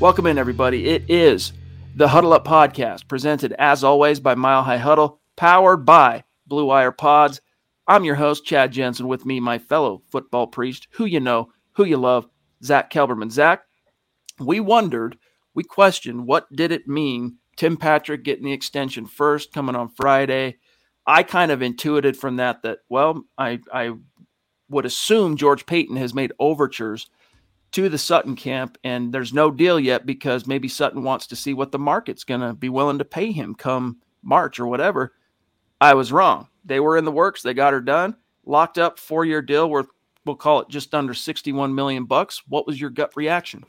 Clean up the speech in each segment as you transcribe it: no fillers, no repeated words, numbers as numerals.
Welcome in, everybody. It is the Huddle Up Podcast, presented, as always, by Mile High Huddle, powered by Blue Wire Pods. I'm your host, Chad Jensen. With me, my fellow football priest, who you know, who you love, Zach Kelberman. Zach, we questioned, what did it mean, Tim Patrick getting the extension first, coming on Friday? I kind of intuited from that, well, I would assume George Paton has made overtures to the Sutton camp, and there's no deal yet because maybe Sutton wants to see what the market's going to be willing to pay him come March or whatever. I was wrong. They were in the works. They got her done. Locked up, four-year deal worth, we'll call it just under $61 million. What was your gut reaction?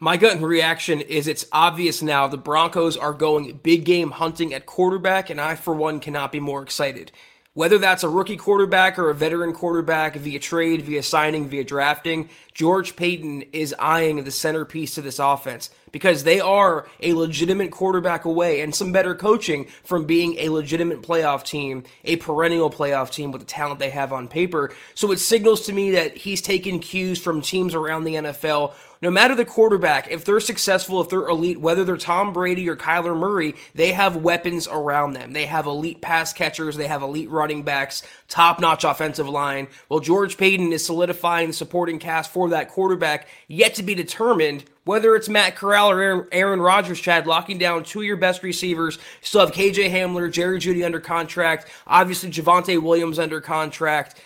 My gut reaction is it's obvious now the Broncos are going big game hunting at quarterback, and I, for one, cannot be more excited. Whether that's a rookie quarterback or a veteran quarterback via trade, via signing, via drafting, George Paton is eyeing the centerpiece to this offense because they are a legitimate quarterback away and some better coaching from being a legitimate playoff team, a perennial playoff team with the talent they have on paper. So it signals to me that he's taken cues from teams around the NFL. No matter the quarterback, if they're successful, if they're elite, whether they're Tom Brady or Kyler Murray, they have weapons around them. They have elite pass catchers. They have elite running backs, top-notch offensive line. Well, George Paton is solidifying the supporting cast for that quarterback, yet to be determined whether it's Matt Corral or Aaron Rodgers, Chad, locking down two of your best receivers. Still have KJ Hamler, Jerry Jeudy under contract, obviously Javonte Williams under contract.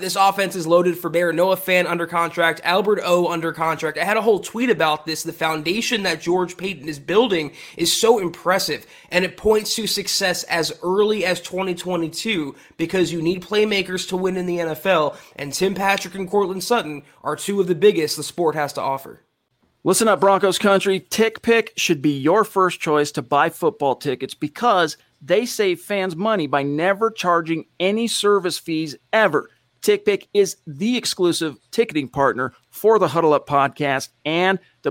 This offense is loaded for bear. Noah Fant under contract, Albert O under contract. I had a whole tweet about this. The foundation that George Paton is building is so impressive, and it points to success as early as 2022 because you need playmakers to win in the NFL, and Tim Patrick and Courtland Sutton are two of the biggest the sport has to offer. Listen up, Broncos Country. TickPick should be your first choice to buy football tickets because they save fans money by never charging any service fees ever. TickPick is the exclusive ticketing partner for the Huddle Up Podcast and the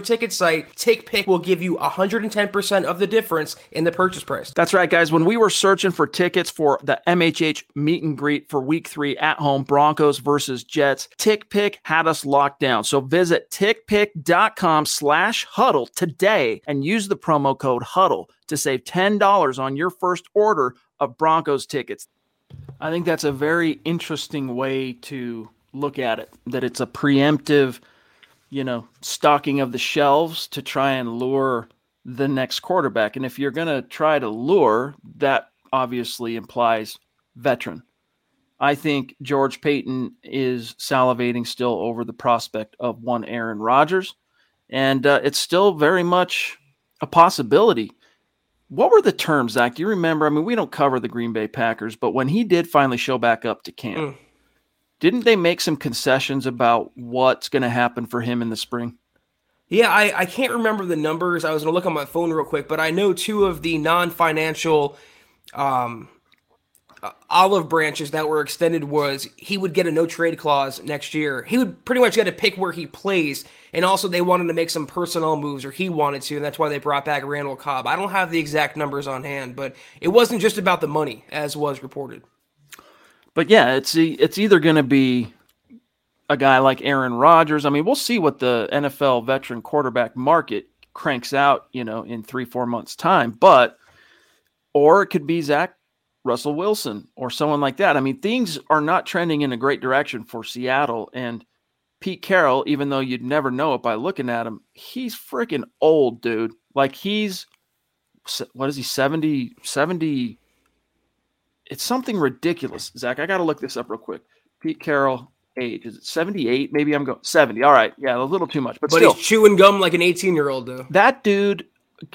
ticket site, TickPick will give you 110% of the difference in the purchase price. That's right, guys. When we were searching for tickets for the MHH meet and greet for week 3 at home, Broncos versus Jets, TickPick had us locked down. So visit TickPick.com/huddle today and use the promo code HUDDLE to save $10 on your first order of Broncos tickets. I think that's a very interesting way to look at it, that it's a preemptive, stocking of the shelves to try and lure the next quarterback. And if you're going to try to lure, that obviously implies veteran. I think George Paton is salivating still over the prospect of one Aaron Rodgers, and it's still very much a possibility. What were the terms, Zach? Do you remember? I mean, we don't cover the Green Bay Packers, but when he did finally show back up to camp, didn't they make some concessions about what's going to happen for him in the spring? Yeah, I can't remember the numbers. I was going to look on my phone real quick, but I know two of the non-financial olive branches that were extended was he would get a no-trade clause next year. He would pretty much get to pick where he plays, and also they wanted to make some personnel moves, or he wanted to, and that's why they brought back Randall Cobb. I don't have the exact numbers on hand, but it wasn't just about the money, as was reported. But, yeah, it's either going to be a guy like Aaron Rodgers. I mean, we'll see what the NFL veteran quarterback market cranks out, you know, in 3-4 months' time. But – or it could be Russell Wilson or someone like that. I mean, things are not trending in a great direction for Seattle. And Pete Carroll, even though you'd never know it by looking at him, he's freaking old, dude. Like, he's, what is he, 70? It's something ridiculous. Zach, I got to look this up real quick. Pete Carroll age, is it 78? Maybe I'm going 70. All right. Yeah, a little too much. But still, he's chewing gum like an 18-year-old, though. That dude,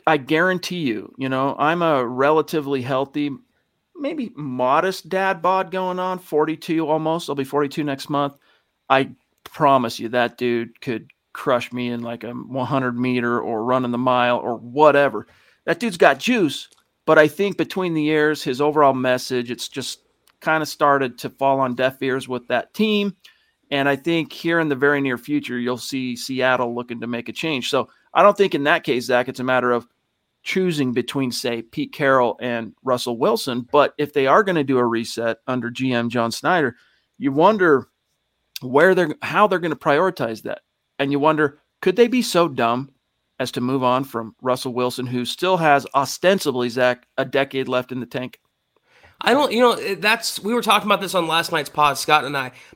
I guarantee you, you know, I'm a relatively healthy, maybe modest dad bod going on, 42 almost. I'll be 42 next month. I promise you that dude could crush me in like a 100-meter or running the mile or whatever. That dude's got juice, but I think between the years, his overall message, it's just kind of started to fall on deaf ears with that team. And I think here in the very near future, you'll see Seattle looking to make a change. So I don't think in that case, Zach, it's a matter of choosing between, say, Pete Carroll and Russell Wilson. But if they are going to do a reset under GM John Schneider, you wonder where they're, how they're going to prioritize that. And you wonder, could they be so dumb as to move on from Russell Wilson, who still has ostensibly, Zach, a decade left in the tank? I don't, you know, that's, we were talking about this on last night's pod, Scott and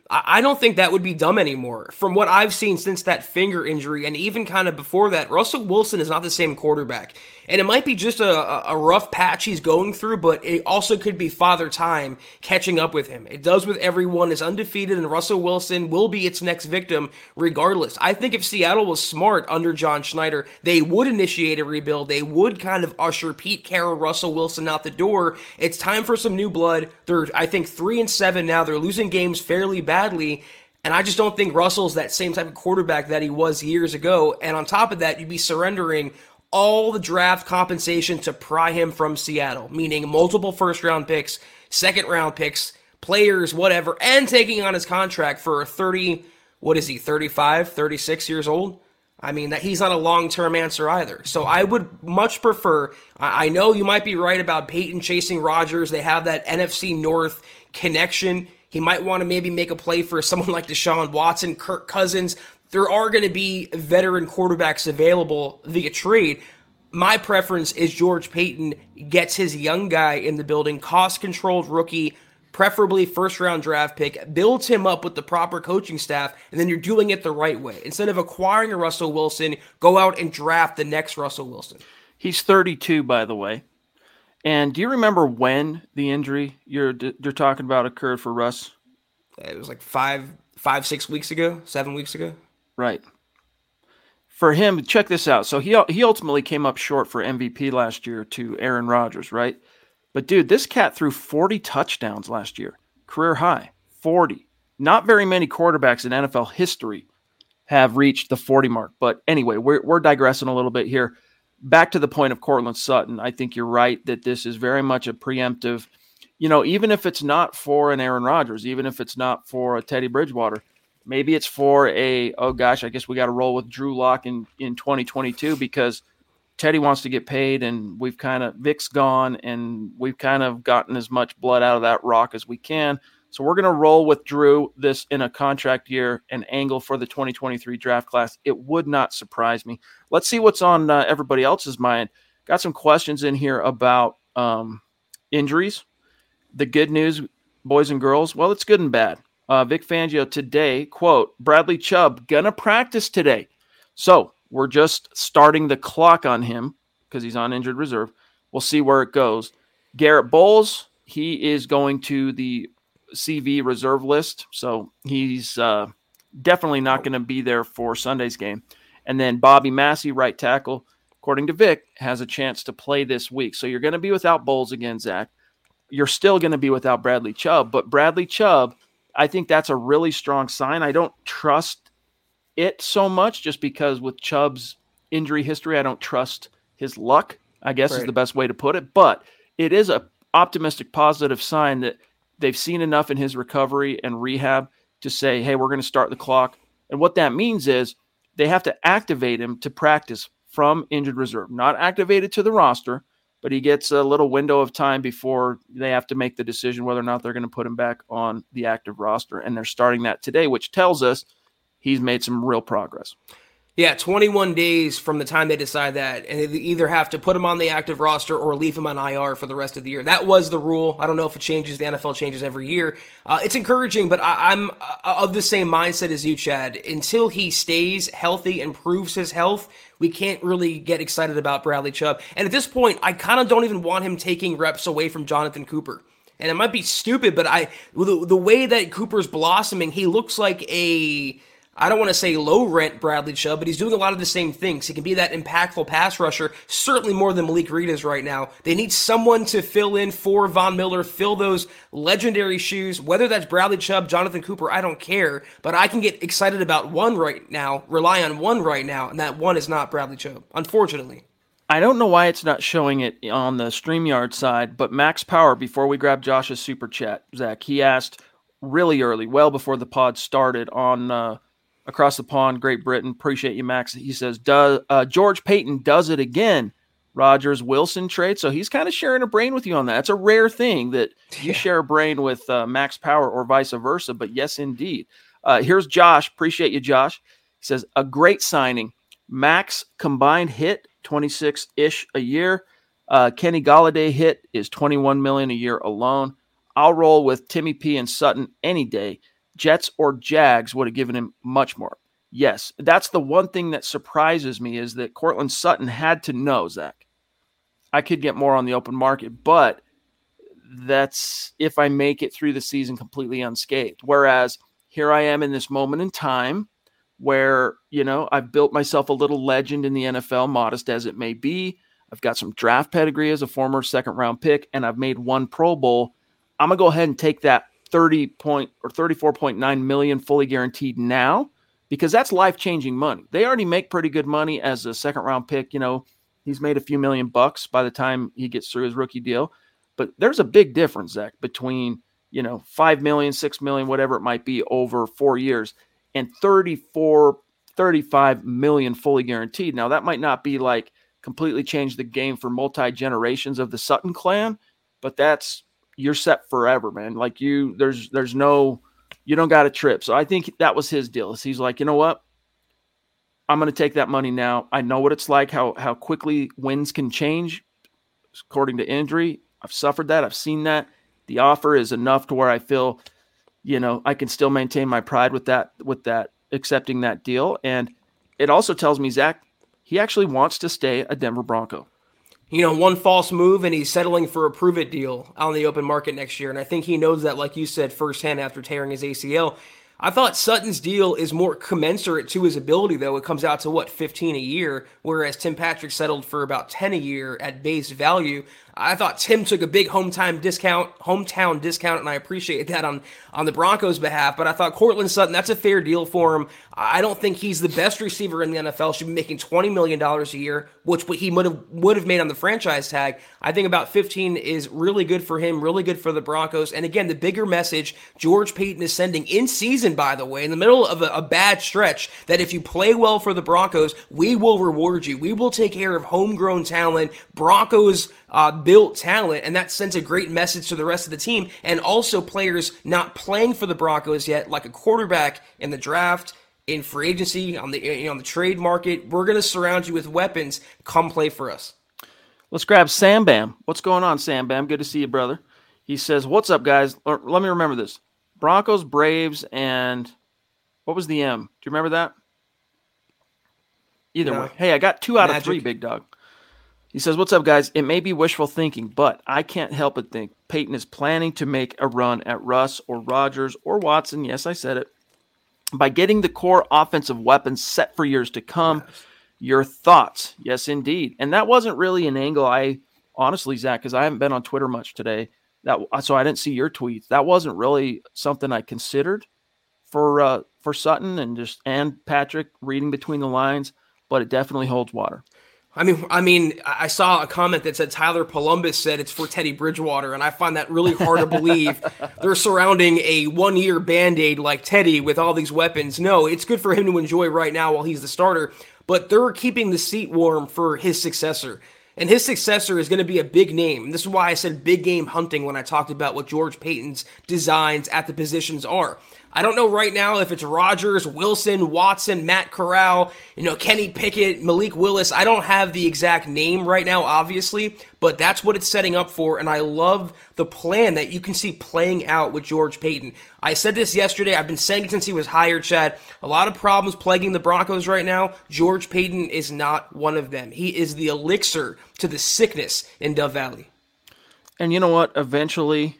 I don't think that would be dumb anymore. From what I've seen since that finger injury, and even kind of before that, Russell Wilson is not the same quarterback. And it might be just a rough patch he's going through, but it also could be father time catching up with him. It does with everyone, is undefeated, and Russell Wilson will be its next victim regardless. I think if Seattle was smart under John Schneider, they would initiate a rebuild. They would kind of usher Pete Carroll, Russell Wilson out the door. It's time for some new blood. They're, I think, 3-7 now. They're losing games fairly badly. And I just don't think Russell's that same type of quarterback that he was years ago. And on top of that, you'd be surrendering all the draft compensation to pry him from Seattle, meaning multiple first-round picks, second-round picks, players, whatever, and taking on his contract for 35, 36 years old? I mean, that he's not a long-term answer either. So I would much prefer, I know you might be right about Peyton chasing Rodgers. They have that NFC North connection. He might want to maybe make a play for someone like Deshaun Watson, Kirk Cousins. There are going to be veteran quarterbacks available via trade. My preference is George Paton gets his young guy in the building, cost-controlled rookie, preferably first-round draft pick, builds him up with the proper coaching staff, and then you're doing it the right way. Instead of acquiring a Russell Wilson, go out and draft the next Russell Wilson. He's 32, by the way. And do you remember when the injury you're talking about occurred for Russ? It was like 6 weeks ago, 7 weeks ago. Right. For him, check this out. So he ultimately came up short for MVP last year to Aaron Rodgers, right? But, dude, this cat threw 40 touchdowns last year, career high, 40. Not very many quarterbacks in NFL history have reached the 40 mark. But anyway, we're digressing a little bit here. Back to the point of Courtland Sutton, I think you're right that this is very much a preemptive, you know, even if it's not for an Aaron Rodgers, even if it's not for a Teddy Bridgewater, maybe it's for a, oh gosh, I guess we got to roll with Drew Lock in 2022 because Teddy wants to get paid and we've kind of, Vic's gone and we've kind of gotten as much blood out of that rock as we can. So we're going to roll with Drew this in a contract year and angle for the 2023 draft class. It would not surprise me. Let's see what's on everybody else's mind. Got some questions in here about injuries. The good news, boys and girls, well, it's good and bad. Vic Fangio today, quote, Bradley Chubb, gonna practice today. So we're just starting the clock on him because he's on injured reserve. We'll see where it goes. Garrett Bowles, he is going to the CV reserve list. So he's definitely not going to be there for Sunday's game. And then Bobby Massey, right tackle, according to Vic, has a chance to play this week. So you're going to be without Bowles again, Zach. You're still going to be without Bradley Chubb, but Bradley Chubb, I think that's a really strong sign. I don't trust it so much just because with Chubb's injury history, I don't trust his luck, I guess, right, is the best way to put it. But it is a optimistic, positive sign that they've seen enough in his recovery and rehab to say, hey, we're going to start the clock. And what that means is they have to activate him to practice from injured reserve, not activated to the roster, but he gets a little window of time before they have to make the decision whether or not they're going to put him back on the active roster. And they're starting that today, which tells us he's made some real progress. Yeah, 21 days from the time they decide that, and they either have to put him on the active roster or leave him on IR for the rest of the year. That was the rule. I don't know if it changes. The NFL changes every year. It's encouraging, but I'm of the same mindset as you, Chad. Until he stays healthy and proves his health, we can't really get excited about Bradley Chubb. And at this point, I kind of don't even want him taking reps away from Jonathan Cooper. And it might be stupid, but the way that Cooper's blossoming, he looks like a... I don't want to say low-rent Bradley Chubb, but he's doing a lot of the same things. He can be that impactful pass rusher, certainly more than Malik Reed is right now. They need someone to fill in for Von Miller, fill those legendary shoes. Whether that's Bradley Chubb, Jonathan Cooper, I don't care, but I can get excited about one right now, rely on one right now, and that one is not Bradley Chubb, unfortunately. I don't know why it's not showing it on the StreamYard side, but Max Power, before we grab Josh's super chat, Zach, he asked really early, well before the pod started on... Across the pond, Great Britain. Appreciate you, Max. He says, George Paton does it again. Rodgers Wilson trade. So he's kind of sharing a brain with you on that. It's a rare thing that you share a brain with Max Power or vice versa. But yes, indeed. Here's Josh. Appreciate you, Josh. He says, a great signing. Max combined hit, 26-ish a year. Kenny Galladay hit is $21 million a year alone. I'll roll with Timmy P and Sutton any day. Jets or Jags would have given him much more. Yes, that's the one thing that surprises me is that Courtland Sutton had to know, Zach, I could get more on the open market, but that's if I make it through the season completely unscathed. Whereas here I am in this moment in time where, you know, I've built myself a little legend in the NFL, modest as it may be. I've got some draft pedigree as a former second-round pick, and I've made one Pro Bowl. I'm going to go ahead and take that 34.9 million fully guaranteed now, because that's life-changing money. They already make pretty good money as a second-round pick. You know, he's made a few million bucks by the time he gets through his rookie deal. But there's a big difference, Zach, between, you know, 5 million, 6 million, whatever it might be over 4 years, and 35 million fully guaranteed. Now, that might not be like completely change the game for multi-generations of the Sutton clan, but that's, you're set forever, man. Like you, there's no, you don't got a trip. So I think that was his deal. He's like, you know what? I'm going to take that money now. I know what it's like, how quickly wins can change according to injury. I've suffered that. I've seen that. The offer is enough to where I feel, you know, I can still maintain my pride with that, accepting that deal. And it also tells me, Zach, he actually wants to stay a Denver Bronco. You know, one false move and he's settling for a prove-it deal on the open market next year. And I think he knows that, like you said, firsthand after tearing his ACL. I thought Sutton's deal is more commensurate to his ability, though. It comes out to, what, 15 a year, whereas Tim Patrick settled for about 10 a year at base value. I thought Tim took a big hometown discount, and I appreciate that on the Broncos' behalf. But I thought Courtland Sutton, that's a fair deal for him. I don't think he's the best receiver in the NFL. Should be making $20 million a year, which he would have made on the franchise tag. I think about 15 is really good for him, really good for the Broncos. And again, the bigger message George Paton is sending in season, by the way, in the middle of a bad stretch, that if you play well for the Broncos, we will reward you. We will take care of homegrown talent, Broncos built talent, and that sends a great message to the rest of the team, and also players not playing for the Broncos yet, like a quarterback in the draft, in free agency, on the trade market. We're going to surround you with weapons. Come play for us. Let's grab Sam Bam. What's going on, Sam Bam? Good to see you, brother. He says, what's up, guys? Let me remember this. Broncos, Braves, and what was the M? Do you remember that? Either way. Hey, I got 2 out of 3, big dog. He says, what's up, guys? It may be wishful thinking, but I can't help but think Paton is planning to make a run at Russ or Rodgers or Watson. Yes, I said it. By getting the core offensive weapons set for years to come. Yes. Your thoughts. Yes, indeed. And that wasn't really an angle. I honestly, Zach, because I haven't been on Twitter much today, so I didn't see your tweets. That wasn't really something I considered for Sutton and Patrick, reading between the lines, but it definitely holds water. I mean, I saw a comment that said Tyler Palumbis said it's for Teddy Bridgewater, and I find that really hard to believe. They're surrounding a one-year Band-Aid like Teddy with all these weapons. No, it's good for him to enjoy right now while he's the starter, but they're keeping the seat warm for his successor. And his successor is going to be a big name. This is why I said big game hunting when I talked about what George Paton's designs at the positions are. I don't know right now if it's Rodgers, Wilson, Watson, Matt Corral, Kenny Pickett, Malik Willis. I don't have the exact name right now, obviously, but that's what it's setting up for. And I love the plan that you can see playing out with George Paton. I said this yesterday. I've been saying it since he was hired, Chad. A lot of problems plaguing the Broncos right now. George Paton is not one of them. He is the elixir to the sickness in Dove Valley. And you know what? Eventually,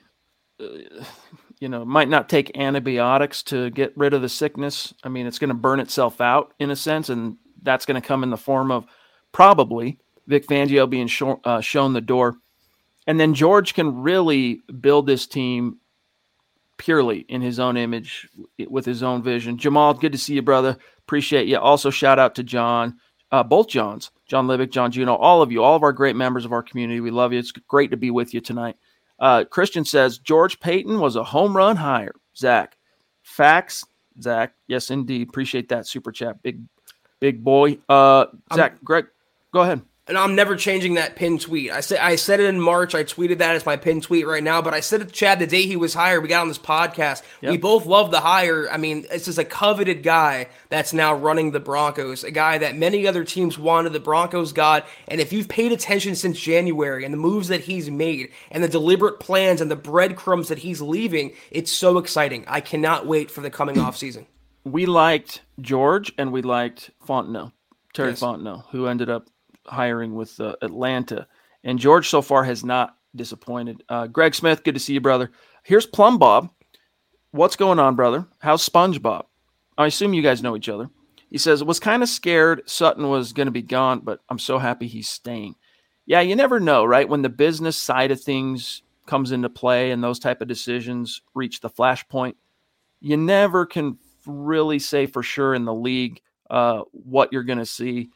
might not take antibiotics to get rid of the sickness. I mean, it's going to burn itself out in a sense, and that's going to come in the form of probably Vic Fangio being shown the door. And then George can really build this team purely in his own image with his own vision. Jamal, good to see you, brother. Appreciate you. Also, shout out to John, both Johns, John Libick, John Juno, all of you, all of our great members of our community. We love you. It's great to be with you tonight. Christian says, George Paton was a home run hire. Zach. Facts, Zach. Yes, indeed. Appreciate that super chat. Big boy. Zach, Greg, go ahead. And I'm never changing that pin tweet. I said it in March. I tweeted that as my pin tweet right now. But I said it to Chad the day he was hired. We got on this podcast. Yep. We both love the hire. I mean, this is a coveted guy that's now running the Broncos, a guy that many other teams wanted, the Broncos got. And if you've paid attention since January and the moves that he's made and the deliberate plans and the breadcrumbs that he's leaving, it's so exciting. I cannot wait for the coming offseason. We liked George and we liked Fontenot, Terry yes. Fontenot, who ended up hiring with Atlanta, and George so far has not disappointed. Greg Smith, good to see you, brother. Here's Plum Bob. What's going on, brother? How's SpongeBob? I assume you guys know each other. He says, was kind of scared Sutton was going to be gone, but I'm so happy he's staying. Yeah, you never know, right? When the business side of things comes into play and those type of decisions reach the flashpoint, you never can really say for sure in the league what you're going to see.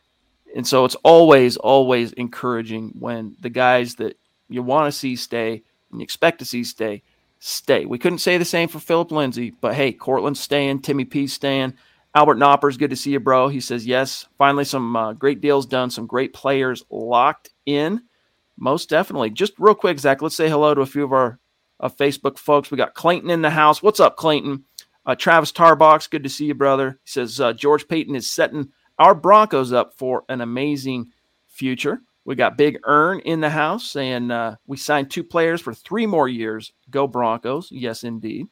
And so it's always, always encouraging when the guys that you want to see stay and you expect to see stay. We couldn't say the same for Philip Lindsay, but hey, Courtland's staying, Timmy P's staying. Albert Knopper's good to see you, bro. He says, yes, finally some great deals done, some great players locked in. Most definitely. Just real quick, Zach, let's say hello to a few of our Facebook folks. We got Clayton in the house. What's up, Clayton? Travis Tarbox, good to see you, brother. He says, George Paton is setting our Broncos up for an amazing future. We got Big Earn in the house saying we signed two players for 3 more years. Go Broncos. Yes, indeed.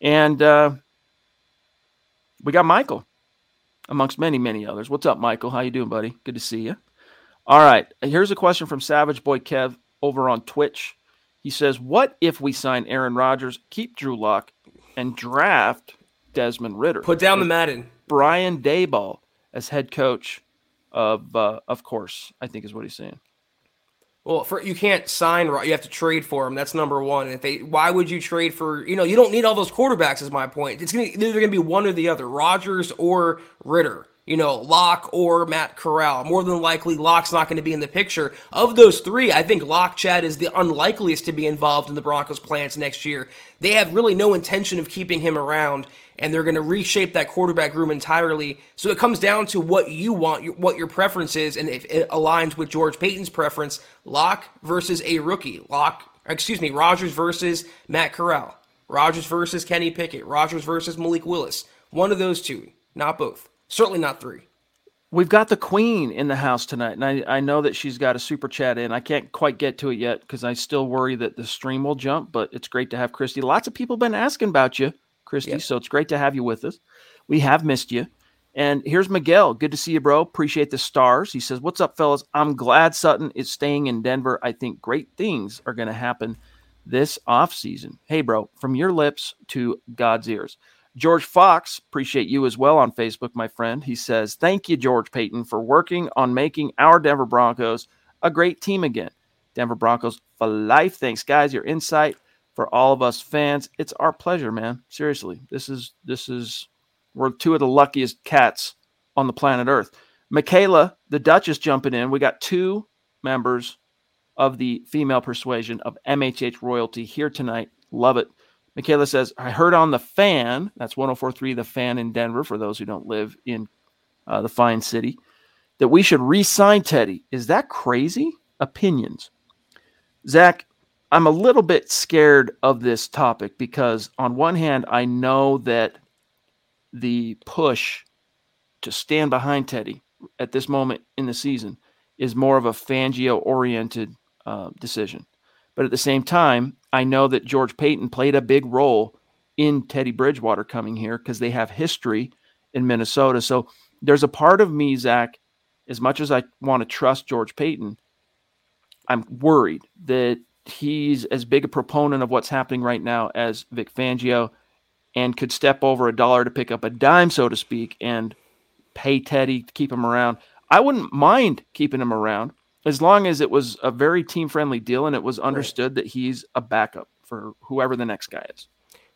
And we got Michael amongst many, many others. What's up, Michael? How you doing, buddy? Good to see you. All right. Here's a question from Savage Boy Kev over on Twitch. He says, what if we sign Aaron Rodgers, keep Drew Lock, and draft Desmond Ridder? Put down the Madden. Brian Daboll as head coach of course, I think is what he's saying. Well, you can't sign, you have to trade for him. That's number one. And why would you trade for, you don't need all those quarterbacks is my point. It's going to be one or the other, Rodgers or Ridder, Lock or Matt Corral. More than likely, Lock's not going to be in the picture. Of those three, I think Lock, Chad, is the unlikeliest to be involved in the Broncos' plans next year. They have really no intention of keeping him around, and they're going to reshape that quarterback room entirely. So it comes down to what you want, what your preference is, and if it aligns with George Paton's preference, Lock versus a rookie. Rodgers versus Matt Corral. Rodgers versus Kenny Pickett. Rodgers versus Malik Willis. One of those two, not both. Certainly not three. We've got the queen in the house tonight, and I know that she's got a super chat in. I can't quite get to it yet because I still worry that the stream will jump, but it's great to have Christy. Lots of people have been asking about you, Christy, yeah. So it's great to have you with us. We have missed you. And here's Miguel. Good to see you, bro. Appreciate the stars. He says, what's up, fellas? I'm glad Sutton is staying in Denver. I think great things are going to happen this offseason. Hey, bro, from your lips to God's ears. George Fox, appreciate you as well on Facebook, my friend. He says, thank you, George Paton, for working on making our Denver Broncos a great team again. Denver Broncos for life. Thanks, guys. Your insight. For all of us fans, it's our pleasure, man. Seriously, we're two of the luckiest cats on the planet Earth. Michaela, the Duchess, jumping in. We got two members of the female persuasion of MHH royalty here tonight. Love it. Michaela says, I heard on The Fan, that's 104.3 The Fan in Denver, for those who don't live in the fine city, that we should re-sign Teddy. Is that crazy? Opinions. Zach, I'm a little bit scared of this topic because on one hand, I know that the push to stand behind Teddy at this moment in the season is more of a Fangio-oriented decision. But at the same time, I know that George Paton played a big role in Teddy Bridgewater coming here because they have history in Minnesota. So there's a part of me, Zach, as much as I want to trust George Paton, I'm worried that he's as big a proponent of what's happening right now as Vic Fangio and could step over a dollar to pick up a dime, so to speak, and pay Teddy to keep him around. I wouldn't mind keeping him around as long as it was a very team-friendly deal and it was understood that he's a backup for whoever the next guy is.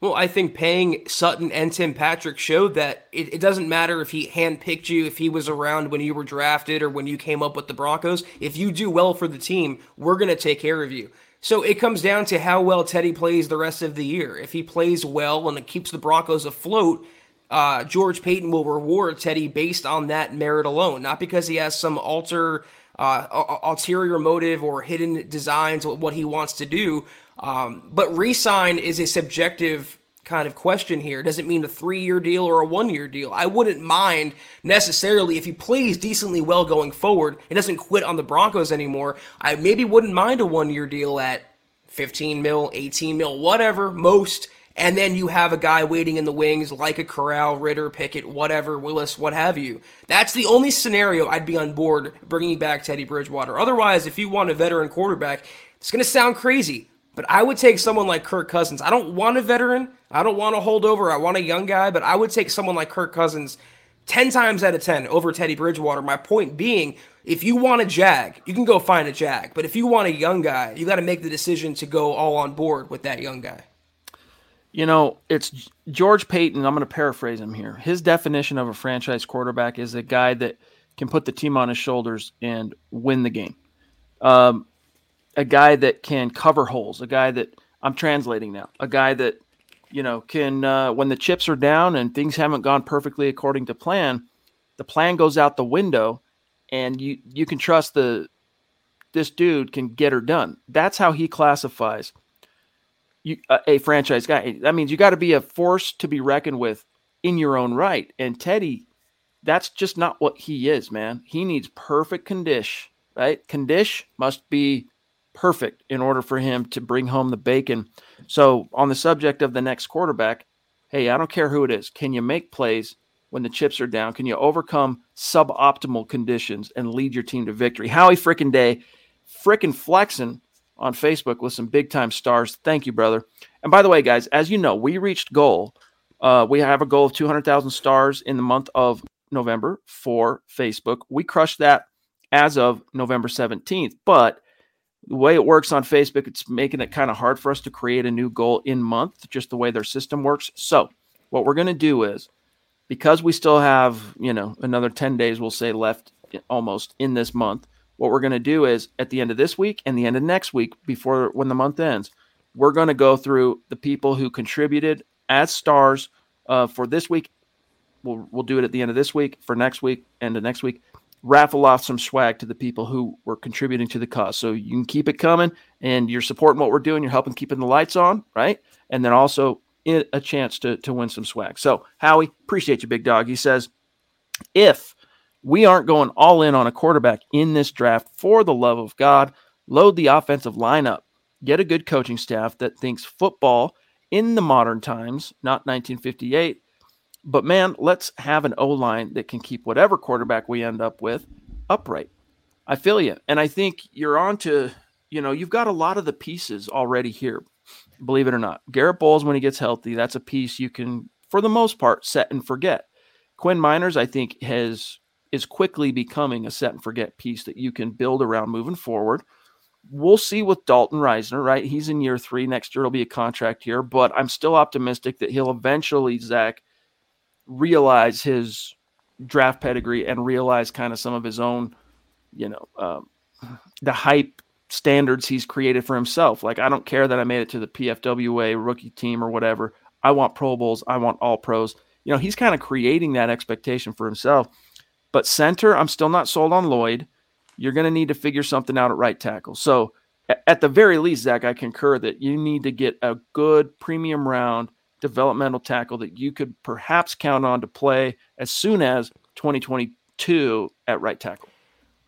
Well, I think paying Sutton and Tim Patrick showed that it doesn't matter if he handpicked you, if he was around when you were drafted or when you came up with the Broncos. If you do well for the team, we're going to take care of you. So it comes down to how well Teddy plays the rest of the year. If he plays well and it keeps the Broncos afloat, George Paton will reward Teddy based on that merit alone, not because he has some ulterior motive or hidden designs with what he wants to do. But re-sign is a subjective kind of question here. It doesn't mean a 3-year deal or a 1-year deal. I wouldn't mind necessarily if he plays decently well going forward and doesn't quit on the Broncos anymore. I maybe wouldn't mind a 1-year deal at 15 mil, 18 mil, whatever, most. And then you have a guy waiting in the wings like a Corral, Ritter, Pickett, whatever, Willis, what have you. That's the only scenario I'd be on board bringing back Teddy Bridgewater. Otherwise, if you want a veteran quarterback, it's going to sound crazy, but I would take someone like Kirk Cousins. I don't want a veteran. I don't want a holdover. I want a young guy, but I would take someone like Kirk Cousins 10 times out of 10 over Teddy Bridgewater. My point being, if you want a jag, you can go find a jag. But if you want a young guy, you got to make the decision to go all on board with that young guy. You know, it's George Paton. I'm going to paraphrase him here. His definition of a franchise quarterback is a guy that can put the team on his shoulders and win the game. A guy that can cover holes, a guy that I'm translating now, a guy that, you know, can, when the chips are down and things haven't gone perfectly according to plan, the plan goes out the window and you can trust this dude can get her done. That's how he classifies a franchise guy. That means you got to be a force to be reckoned with in your own right. And Teddy, that's just not what he is, man. He needs perfect condition, right? Condition must be perfect in order for him to bring home the bacon. So on the subject of the next quarterback, hey, I don't care who it is. Can you make plays when the chips are down? Can you overcome suboptimal conditions and lead your team to victory? Howie frickin' Day, frickin' flexing on Facebook with some big time stars. Thank you, brother. And by the way, guys, as you know, we reached goal. We have a goal of 200,000 stars in the month of November for Facebook. We crushed that as of November 17th, but the way it works on Facebook, it's making it kind of hard for us to create a new goal in month, just the way their system works. So what we're going to do is, because we still have, you know, another 10 days, we'll say, left almost in this month, what we're going to do is at the end of this week and the end of next week, before when the month ends, we're going to go through the people who contributed as stars for this week. We'll do it at the end of this week, for next week, end of next week. Raffle off some swag to the people who were contributing to the cause. So you can keep it coming and you're supporting what we're doing. You're helping keeping the lights on, right? And then also a chance to win some swag. So Howie, appreciate you, big dog. He says, if we aren't going all in on a quarterback in this draft, for the love of God, load the offensive lineup. Get a good coaching staff that thinks football in the modern times, not 1958, but, man, let's have an O-line that can keep whatever quarterback we end up with upright. I feel you. And I think you're on to, you know, you've got a lot of the pieces already here, believe it or not. Garrett Bowles, when he gets healthy, that's a piece you can, for the most part, set and forget. Quinn Miners, I think, is quickly becoming a set and forget piece that you can build around moving forward. We'll see with Dalton Risner, right? He's in year 3. Next year will be a contract year, but I'm still optimistic that he'll eventually, Zach, realize his draft pedigree and realize kind of some of his own, the hype standards he's created for himself. Like, I don't care that I made it to the PFWA rookie team or whatever. I want Pro Bowls. I want all pros. He's kind of creating that expectation for himself. But center, I'm still not sold on Lloyd. You're going to need to figure something out at right tackle. So at the very least, Zach, I concur that you need to get a good premium round developmental tackle that you could perhaps count on to play as soon as 2022 at right tackle.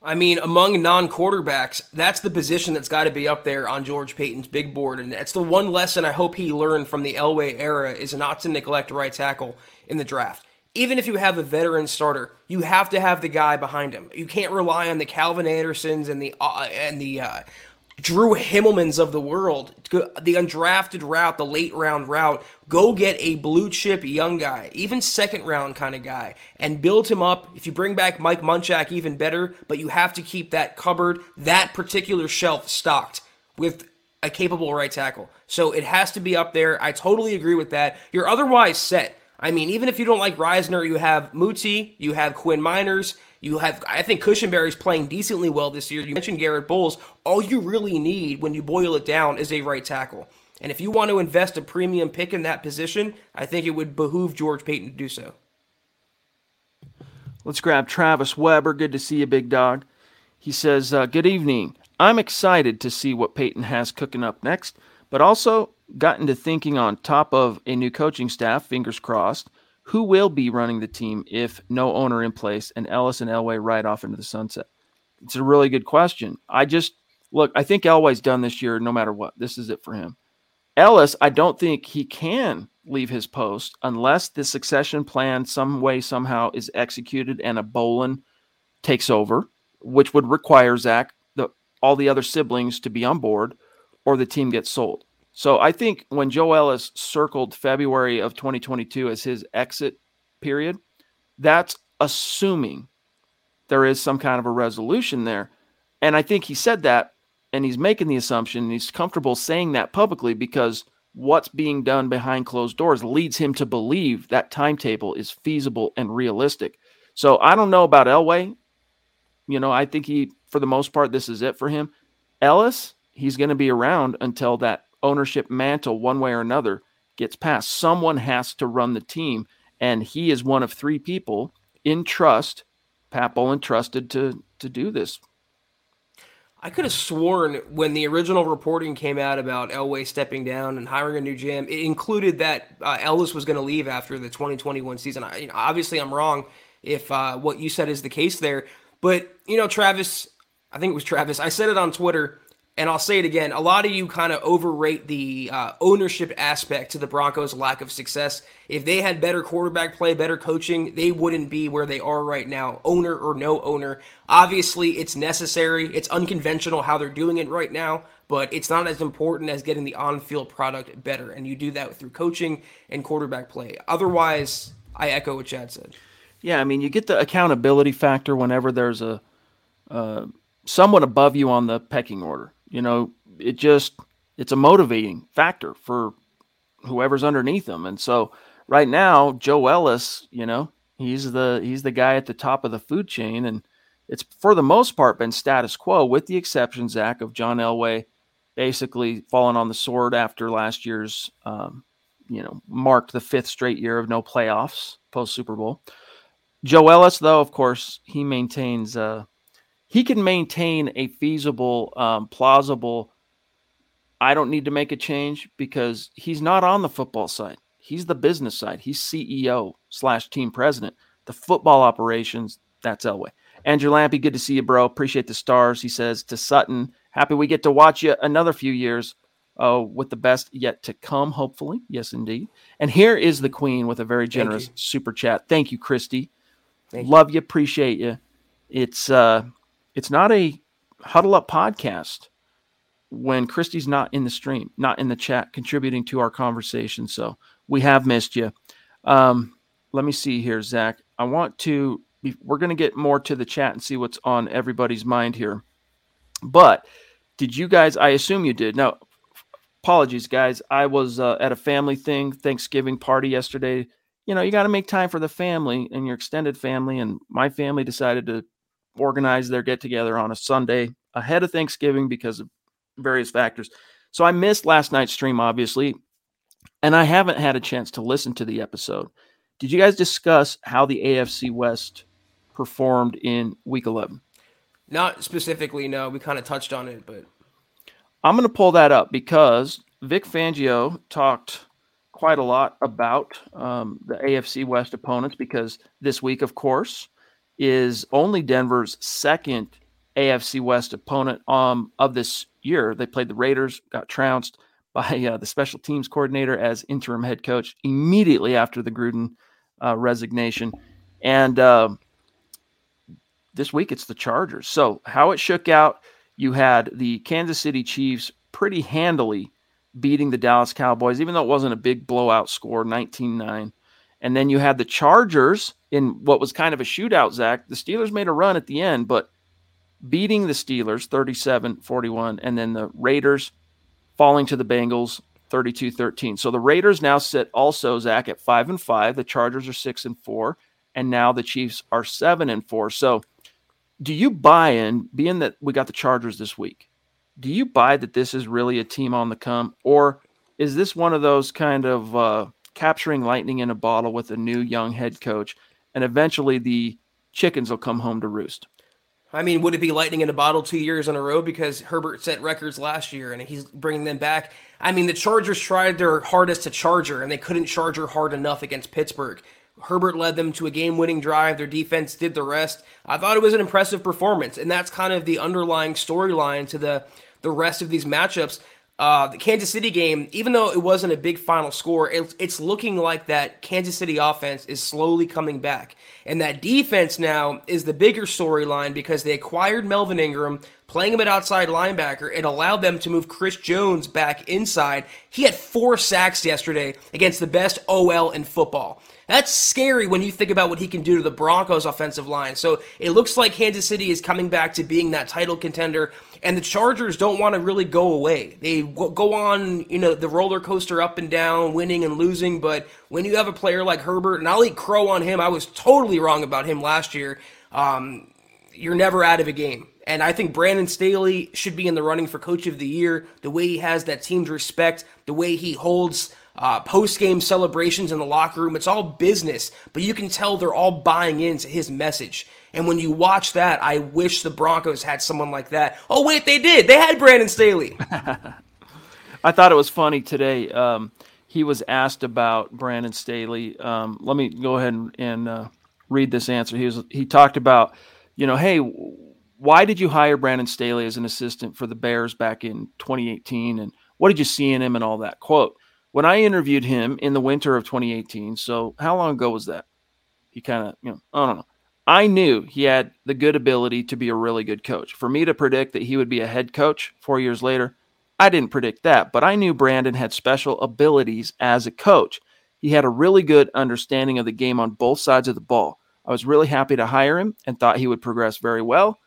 I mean, among non-quarterbacks, that's the position that's got to be up there on George Paton's big board, and that's the one lesson I hope he learned from the Elway era is not to neglect right tackle in the draft. Even if you have a veteran starter, you have to have the guy behind him. You can't rely on the Calvin Andersons and the Drew Himmelmans of the world, the undrafted route, the late round route. Go get a blue chip young guy, even second round kind of guy, and build him up. If you bring back Mike Munchak, even better, but you have to keep that cupboard, that particular shelf stocked with a capable right tackle. So it has to be up there. I totally agree with that. You're otherwise set. I mean, even if you don't like Reisner, you have Muti, you have Quinn Miners, you have, I think Cushenberry's playing decently well this year. You mentioned Garrett Bowles. All you really need when you boil it down is a right tackle. And if you want to invest a premium pick in that position, I think it would behoove George Paton to do so. Let's grab Travis Weber. Good to see you, big dog. He says, good evening. I'm excited to see what Paton has cooking up next, but also gotten to thinking on top of a new coaching staff, fingers crossed, who will be running the team if no owner in place and Ellis and Elway ride off into the sunset? It's a really good question. I think Elway's done this year no matter what. This is it for him. Ellis, I don't think he can leave his post unless the succession plan some way, somehow is executed and a Bolin takes over, which would require Zach, all the other siblings to be on board, or the team gets sold. So I think when Joe Ellis circled February of 2022 as his exit period, that's assuming there is some kind of a resolution there. And I think he said that, and he's making the assumption, and he's comfortable saying that publicly because what's being done behind closed doors leads him to believe that timetable is feasible and realistic. So I don't know about Elway. I think he, for the most part, this is it for him. Ellis, he's going to be around until that ownership mantle one way or another gets passed. Someone has to run the team, and he is one of three people in trust, Pat Bolin trusted to do this. I could have sworn when the original reporting came out about Elway stepping down and hiring a new GM, it included that Ellis was going to leave after the 2021 season. Obviously, I'm wrong if what you said is the case there. But, Travis, I think it was Travis, I said it on Twitter, and I'll say it again, a lot of you kind of overrate the ownership aspect to the Broncos' lack of success. If they had better quarterback play, better coaching, they wouldn't be where they are right now, owner or no owner. Obviously, it's necessary. It's unconventional how they're doing it right now, but it's not as important as getting the on-field product better, and you do that through coaching and quarterback play. Otherwise, I echo what Chad said. Yeah, I mean, you get the accountability factor whenever there's a someone above you on the pecking order. It's a motivating factor for whoever's underneath him. And so right now, Joe Ellis, he's the guy at the top of the food chain. And it's for the most part been status quo with the exception, Zach, of John Elway basically falling on the sword after last year's, marked the fifth straight year of no playoffs post Super Bowl. Joe Ellis, though, of course, he maintains, he can maintain a feasible, plausible, I don't need to make a change because he's not on the football side. He's the business side. He's CEO / team president. The football operations, that's Elway. Andrew Lampy, good to see you, bro. Appreciate the stars. He says to Sutton, happy we get to watch you another few years with the best yet to come, hopefully. Yes, indeed. And here is the queen with a very generous super chat. Thank you, Christy. Love you. Appreciate you. It's not a huddle up podcast when Christy's not in the stream, not in the chat, contributing to our conversation. So we have missed you. Let me see here, Zach. We're going to get more to the chat and see what's on everybody's mind here. But did you guys, I assume you did. Now, apologies, guys. I was at a family thing, Thanksgiving party yesterday. you know, you got to make time for the family and your extended family. And my family decided to organize their get together on a Sunday ahead of Thanksgiving because of various factors. So I missed last night's stream, obviously, and I haven't had a chance to listen to the episode. Did you guys discuss how the AFC West performed in week 11? Not specifically, no. We kind of touched on it, but I'm going to pull that up because Vic Fangio talked quite a lot about the AFC West opponents, because this week, of course, is only Denver's second AFC West opponent of this year. They played the Raiders, got trounced by the special teams coordinator as interim head coach immediately after the Gruden resignation. And this week it's the Chargers. So how it shook out, you had the Kansas City Chiefs pretty handily beating the Dallas Cowboys, even though it wasn't a big blowout score, 19-9. And then you had the Chargers in what was kind of a shootout, Zach. The Steelers made a run at the end, but beating the Steelers 37-41, and then the Raiders falling to the Bengals 32-13. So the Raiders now sit also, Zach, at 5-5. The Chargers are 6-4, and now the Chiefs are 7-4. So do you buy in, being that we got the Chargers this week, do you buy that this is really a team on the come, or is this one of those kind of capturing lightning in a bottle with a new young head coach, and eventually the chickens will come home to roost? I mean, would it be lightning in a bottle 2 years in a row? Because Herbert set records last year, and he's bringing them back. I mean, the Chargers tried their hardest to Charger, and they couldn't Charger hard enough against Pittsburgh. Herbert led them to a game-winning drive. Their defense did the rest. I thought it was an impressive performance, and that's kind of the underlying storyline to the rest of these matchups. The Kansas City game, even though it wasn't a big final score, it's looking like that Kansas City offense is slowly coming back. And that defense now is the bigger storyline, because they acquired Melvin Ingram, playing him at outside linebacker. It allowed them to move Chris Jones back inside. He had 4 sacks yesterday against the best OL in football. That's scary when you think about what he can do to the Broncos offensive line. So it looks like Kansas City is coming back to being that title contender, and the Chargers don't want to really go away. They go on, you know, the roller coaster up and down, winning and losing, but when you have a player like Herbert, and I'll eat crow on him, I was totally wrong about him last year, you're never out of a game. And I think Brandon Staley should be in the running for Coach of the Year. The way he has that team's respect, the way he holds post-game celebrations in the locker room, it's all business, but you can tell they're all buying into his message. And when you watch that, I wish the Broncos had someone like that. Oh, wait, they did. They had Brandon Staley. I thought it was funny today. He was asked about Brandon Staley. Let me go ahead and read this answer. He talked about, you know, hey, why did you hire Brandon Staley as an assistant for the Bears back in 2018? And what did you see in him and all that? Quote, when I interviewed him in the winter of 2018, so how long ago was that? He kind of, you know, I don't know. I knew he had the good ability to be a really good coach. For me to predict that he would be a head coach 4 years later, I didn't predict that, but I knew Brandon had special abilities as a coach. He had a really good understanding of the game on both sides of the ball. I was really happy to hire him and thought he would progress very well,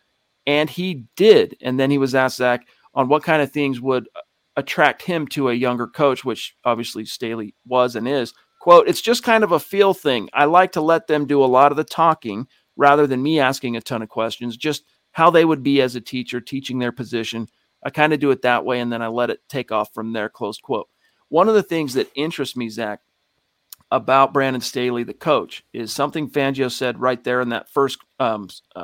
and he did. And then he was asked, Zach, on what kind of things would attract him to a younger coach, which obviously Staley was and is. Quote, it's just kind of a feel thing. I like to let them do a lot of the talking rather than me asking a ton of questions, just how they would be as a teacher teaching their position. I kind of do it that way, and then I let it take off from there, close quote. One of the things that interests me, Zach, about Brandon Staley, the coach, is something Fangio said right there in that first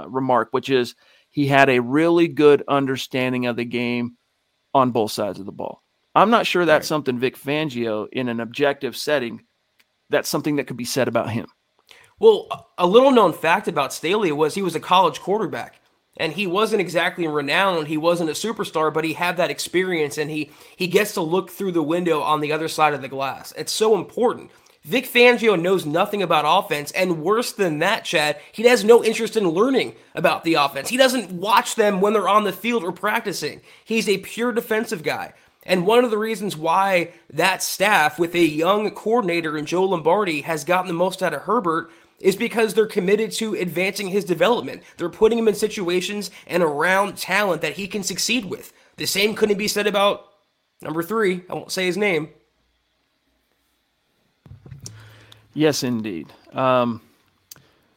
remark, which is he had a really good understanding of the game on both sides of the ball. I'm not sure that's something Vic Fangio, in an objective setting, that's something that could be said about him. Well, a little known fact about Staley was he was a college quarterback, and he wasn't exactly renowned. He wasn't a superstar, but he had that experience, and he gets to look through the window on the other side of the glass. It's so important. Vic Fangio knows nothing about offense, and worse than that, Chad, he has no interest in learning about the offense. He doesn't watch them when they're on the field or practicing. He's a pure defensive guy. And one of the reasons why that staff with a young coordinator in Joe Lombardi has gotten the most out of Herbert is because they're committed to advancing his development. They're putting him in situations and around talent that he can succeed with. The same couldn't be said about number 3. I won't say his name. Yes, indeed.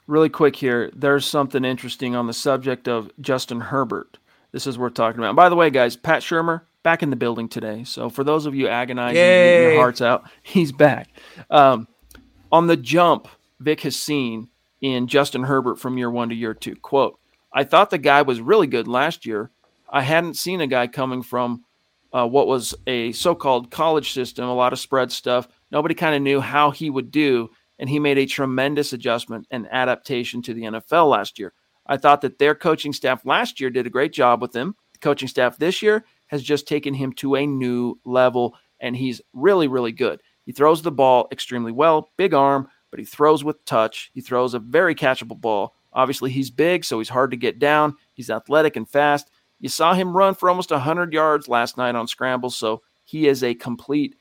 Really quick here, there's something interesting on the subject of Justin Herbert. This is worth talking about. And by the way, guys, Pat Shurmur back in the building today. So for those of you agonizing your hearts out, he's back. On the jump Vic has seen in Justin Herbert from year one to year two. Quote, I thought the guy was really good last year. I hadn't seen a guy coming from what was a so-called college system, a lot of spread stuff. Nobody kind of knew how he would do, and he made a tremendous adjustment and adaptation to the NFL last year. I thought that their coaching staff last year did a great job with him. The coaching staff this year has just taken him to a new level, and he's really, really good. He throws the ball extremely well, big arm, but he throws with touch. He throws a very catchable ball. Obviously, he's big, so he's hard to get down. He's athletic and fast. You saw him run for almost 100 yards last night on scrambles, so he is a complete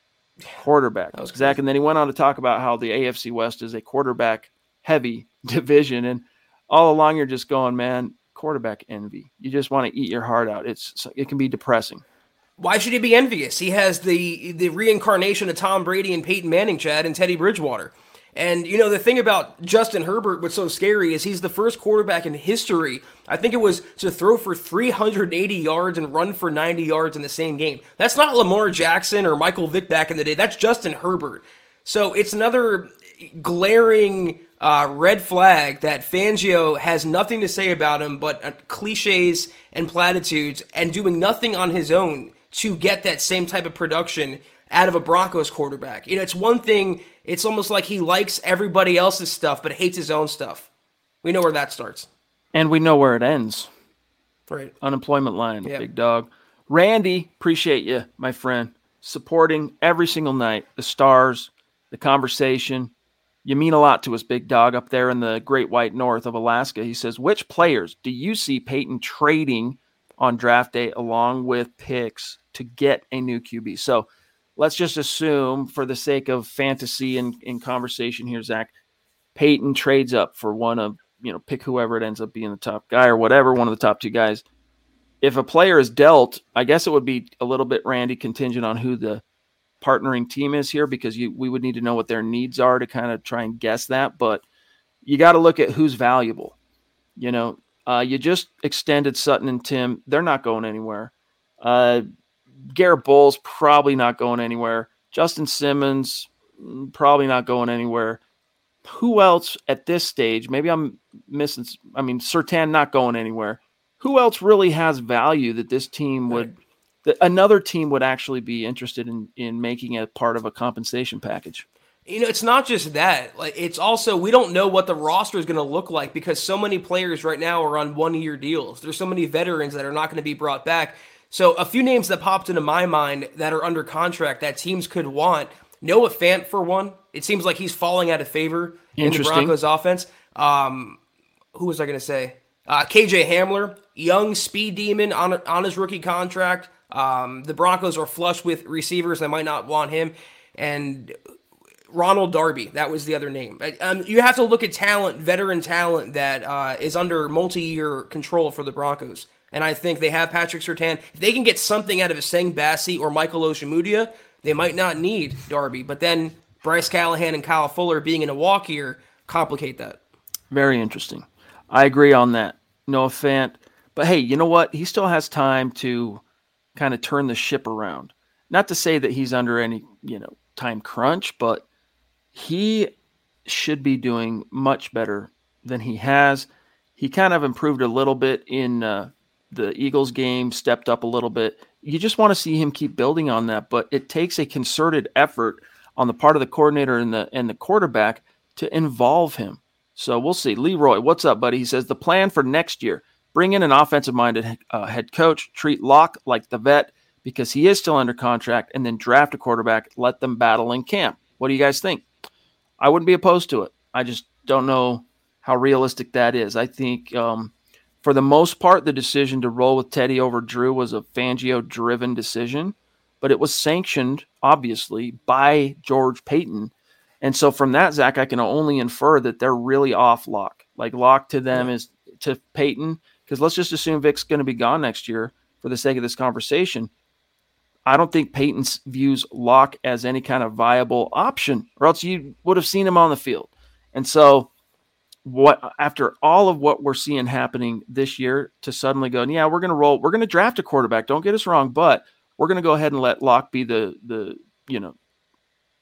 quarterback. Zach, and then he went on to talk about how the AFC West is a quarterback-heavy division, and all along you're just going, man, quarterback envy. You just want to eat your heart out. It can be depressing. Why should he be envious? He has the reincarnation of Tom Brady and Peyton Manning, Chad, and Teddy Bridgewater. And, you know, the thing about Justin Herbert, what's so scary is he's the first quarterback in history, I think it was, to throw for 380 yards and run for 90 yards in the same game. That's not Lamar Jackson or Michael Vick back in the day. That's Justin Herbert. So it's another glaring red flag that Fangio has nothing to say about him but cliches and platitudes and doing nothing on his own to get that same type of production out of a Broncos quarterback. You know, it's one thing, it's almost like he likes everybody else's stuff but hates his own stuff. We know where that starts. And we know where it ends. Right. Unemployment line, yep. Big dog. Randy, appreciate you, my friend, supporting every single night, the stars, the conversation. You mean a lot to us, big dog, up there in the great white north of Alaska. He says, which players do you see Peyton trading on draft day along with picks to get a new QB? So, let's just assume, for the sake of fantasy and conversation here, Zach, Peyton trades up for one of, you know, pick whoever it ends up being the top guy or whatever, one of the top two guys. If a player is dealt, I guess it would be a little bit, Randy, contingent on who the partnering team is here, because we would need to know what their needs are to kind of try and guess that. But you got to look at who's valuable. You know, you just extended Sutton and Tim. They're not going anywhere. Garrett Bowles, probably not going anywhere. Justin Simmons, probably not going anywhere. Who else at this stage? Maybe I'm missing. I mean, Surtain not going anywhere. Who else really has value that this team would, that another team would actually be interested in making a part of a compensation package? You know, it's not just that. Like, it's also, we don't know what the roster is going to look like because so many players right now are on 1-year deals. There's so many veterans that are not going to be brought back. So a few names that popped into my mind that are under contract that teams could want. Noah Fant, for one. It seems like he's falling out of favor in the Broncos offense. Who was I going to say? KJ Hamler, young speed demon on his rookie contract. The Broncos are flush with receivers. They might not want him. And Ronald Darby, that was the other name. You have to look at talent, veteran talent that is under multi-year control for the Broncos. And I think they have Patrick Surtain. If they can get something out of Sang Bassey or Michael Ojemudia, they might not need Darby. But then Bryce Callahan and Kyle Fuller being in a walk here complicate that. Very interesting. I agree on that. Noah Fant. But hey, you know what? He still has time to kind of turn the ship around. Not to say that he's under any, you know, time crunch, but he should be doing much better than he has. He kind of improved a little bit in the Eagles game, stepped up a little bit. You just want to see him keep building on that, but it takes a concerted effort on the part of the coordinator and the quarterback to involve him. So we'll see. Leroy, what's up, buddy? He says, the plan for next year, bring in an offensive-minded head coach, treat Lock like the vet because he is still under contract, and then draft a quarterback, let them battle in camp. What do you guys think? I wouldn't be opposed to it. I just don't know how realistic that is. I think for the most part, the decision to roll with Teddy over Drew was a Fangio-driven decision, but it was sanctioned, obviously, by George Paton. And so from that, Zach, I can only infer that they're really off Lock. Like, Lock to them is to Paton, because let's just assume Vic's going to be gone next year for the sake of this conversation. I don't think Paton views Lock as any kind of viable option, or else you would have seen him on the field. And so what, after all of what we're seeing happening this year, to suddenly go, yeah, we're going to roll, we're going to draft a quarterback, don't get us wrong, but we're going to go ahead and let Lock be the, you know,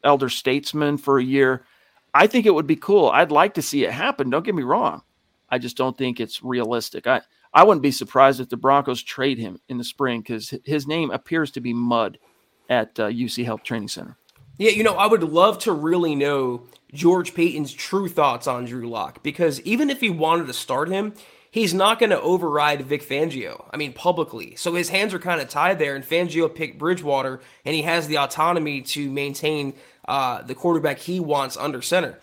elder statesman for a year. I think it would be cool. I'd like to see it happen. Don't get me wrong. I just don't think it's realistic. I wouldn't be surprised if the Broncos trade him in the spring, because his name appears to be mud at UC Health Training Center. Yeah, you know, I would love to really know George Paton's true thoughts on Drew Lock, because even if he wanted to start him, he's not going to override Vic Fangio, I mean, publicly. So his hands are kind of tied there, and Fangio picked Bridgewater, and he has the autonomy to maintain the quarterback he wants under center.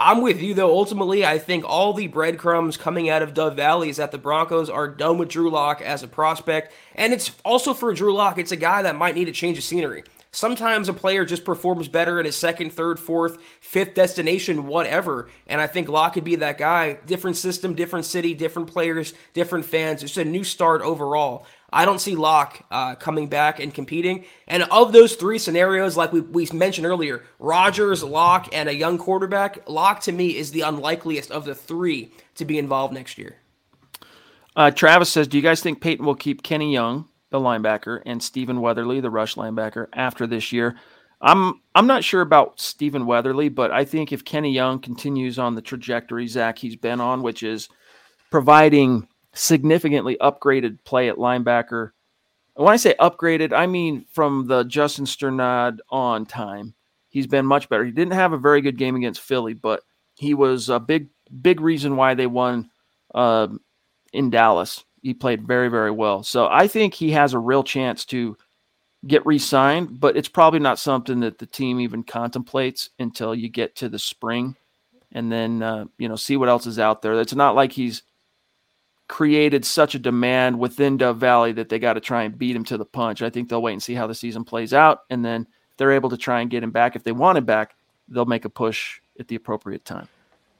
I'm with you, though. Ultimately, I think all the breadcrumbs coming out of Dove Valley is that the Broncos are done with Drew Lock as a prospect. And it's also, for Drew Lock, it's a guy that might need a change of scenery. Sometimes a player just performs better in his second, third, fourth, fifth destination, whatever. And I think Lock could be that guy. Different system, different city, different players, different fans. It's a new start overall. I don't see Lock coming back and competing. And of those three scenarios, like we mentioned earlier, Rodgers, Lock, and a young quarterback, Lock to me is the unlikeliest of the three to be involved next year. Travis says, do you guys think Paton will keep Kenny Young, the linebacker, and Stephen Weatherly, the rush linebacker, after this year? I'm not sure about Stephen Weatherly, but I think if Kenny Young continues on the trajectory, Zach, he's been on, which is providing significantly upgraded play at linebacker. When I say upgraded, I mean from the Justin Strnad on time. He's been much better. He didn't have a very good game against Philly, but he was a big reason why they won in Dallas. He played very, very well. So I think he has a real chance to get re-signed, but it's probably not something that the team even contemplates until you get to the spring, and then see what else is out there. It's not like he's created such a demand within Dove Valley that they got to try and beat him to the punch. I think they'll wait and see how the season plays out, and then they're able to try and get him back. If they want him back, they'll make a push at the appropriate time.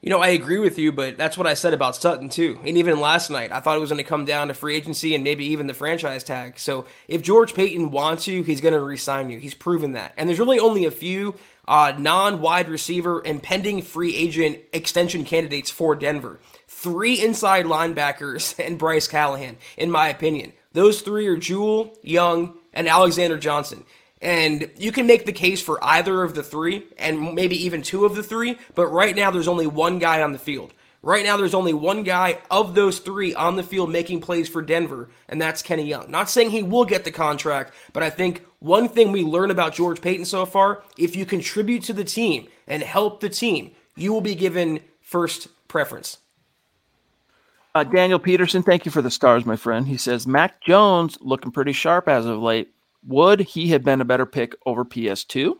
You know, I agree with you, but that's what I said about Sutton too. And even last night, I thought it was going to come down to free agency and maybe even the franchise tag. So if George Paton wants you, he's going to re-sign you. He's proven that. And there's really only a few non-wide receiver and pending free agent extension candidates for Denver. Three inside linebackers and Bryce Callahan, in my opinion. Those three are Jewell, Young, and Alexander Johnson. And you can make the case for either of the three, and maybe even two of the three, but right now there's only one guy on the field. Right now there's only one guy of those three on the field making plays for Denver, and that's Kenny Young. Not saying he will get the contract, but I think one thing we learn about George Paton so far, if you contribute to the team and help the team, you will be given first preference. Daniel Peterson, thank you for the stars, my friend. He says, Mac Jones looking pretty sharp as of late. Would he have been a better pick over PS2?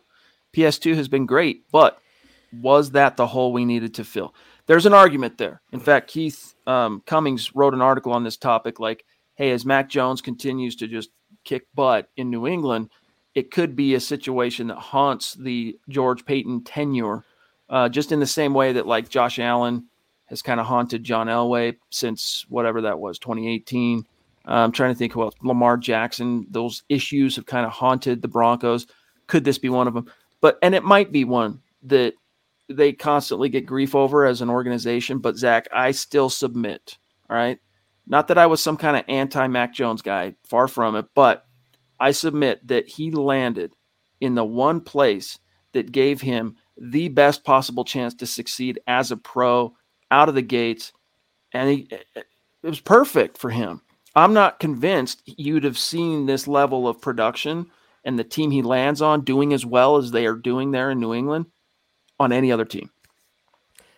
PS2 has been great, but was that the hole we needed to fill? There's an argument there. In fact, Keith Cummings wrote an article on this topic like, hey, as Mac Jones continues to just kick butt in New England, it could be a situation that haunts the George Paton tenure, just in the same way that like Josh Allen has kind of haunted John Elway since whatever that was, 2018. I'm trying to think who else. Lamar Jackson, those issues have kind of haunted the Broncos. Could this be one of them? And it might be one that they constantly get grief over as an organization. But, Zach, I still submit, all right? Not that I was some kind of anti-Mac Jones guy, far from it, but I submit that he landed in the one place that gave him the best possible chance to succeed as a pro out of the gates, and it was perfect for him. I'm not convinced you'd have seen this level of production and the team he lands on doing as well as they are doing there in New England on any other team,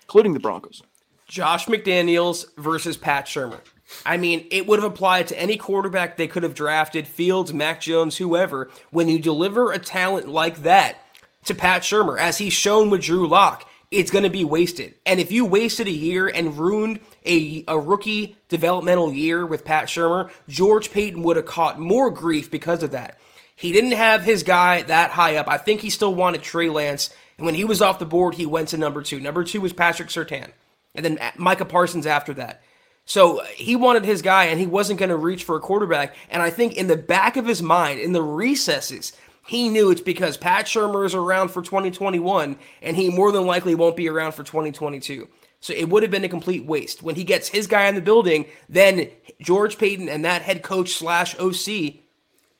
including the Broncos. Josh McDaniels versus Pat Shurmur. I mean, it would have applied to any quarterback they could have drafted, Fields, Mac Jones, whoever. When you deliver a talent like that to Pat Shurmur, as he's shown with Drew Lock, it's going to be wasted. And if you wasted a year and ruined a rookie developmental year with Pat Shurmur, George Paton would have caught more grief because of that. He didn't have his guy that high up. I think he still wanted Trey Lance. And when he was off the board, he went to number 2. Number 2 was Patrick Surtain. And then Micah Parsons after that. So he wanted his guy, and he wasn't going to reach for a quarterback. And I think in the back of his mind, in the recesses, he knew it's because Pat Shurmur is around for 2021, and he more than likely won't be around for 2022. So it would have been a complete waste. When he gets his guy in the building, then George Paton and that head coach / OC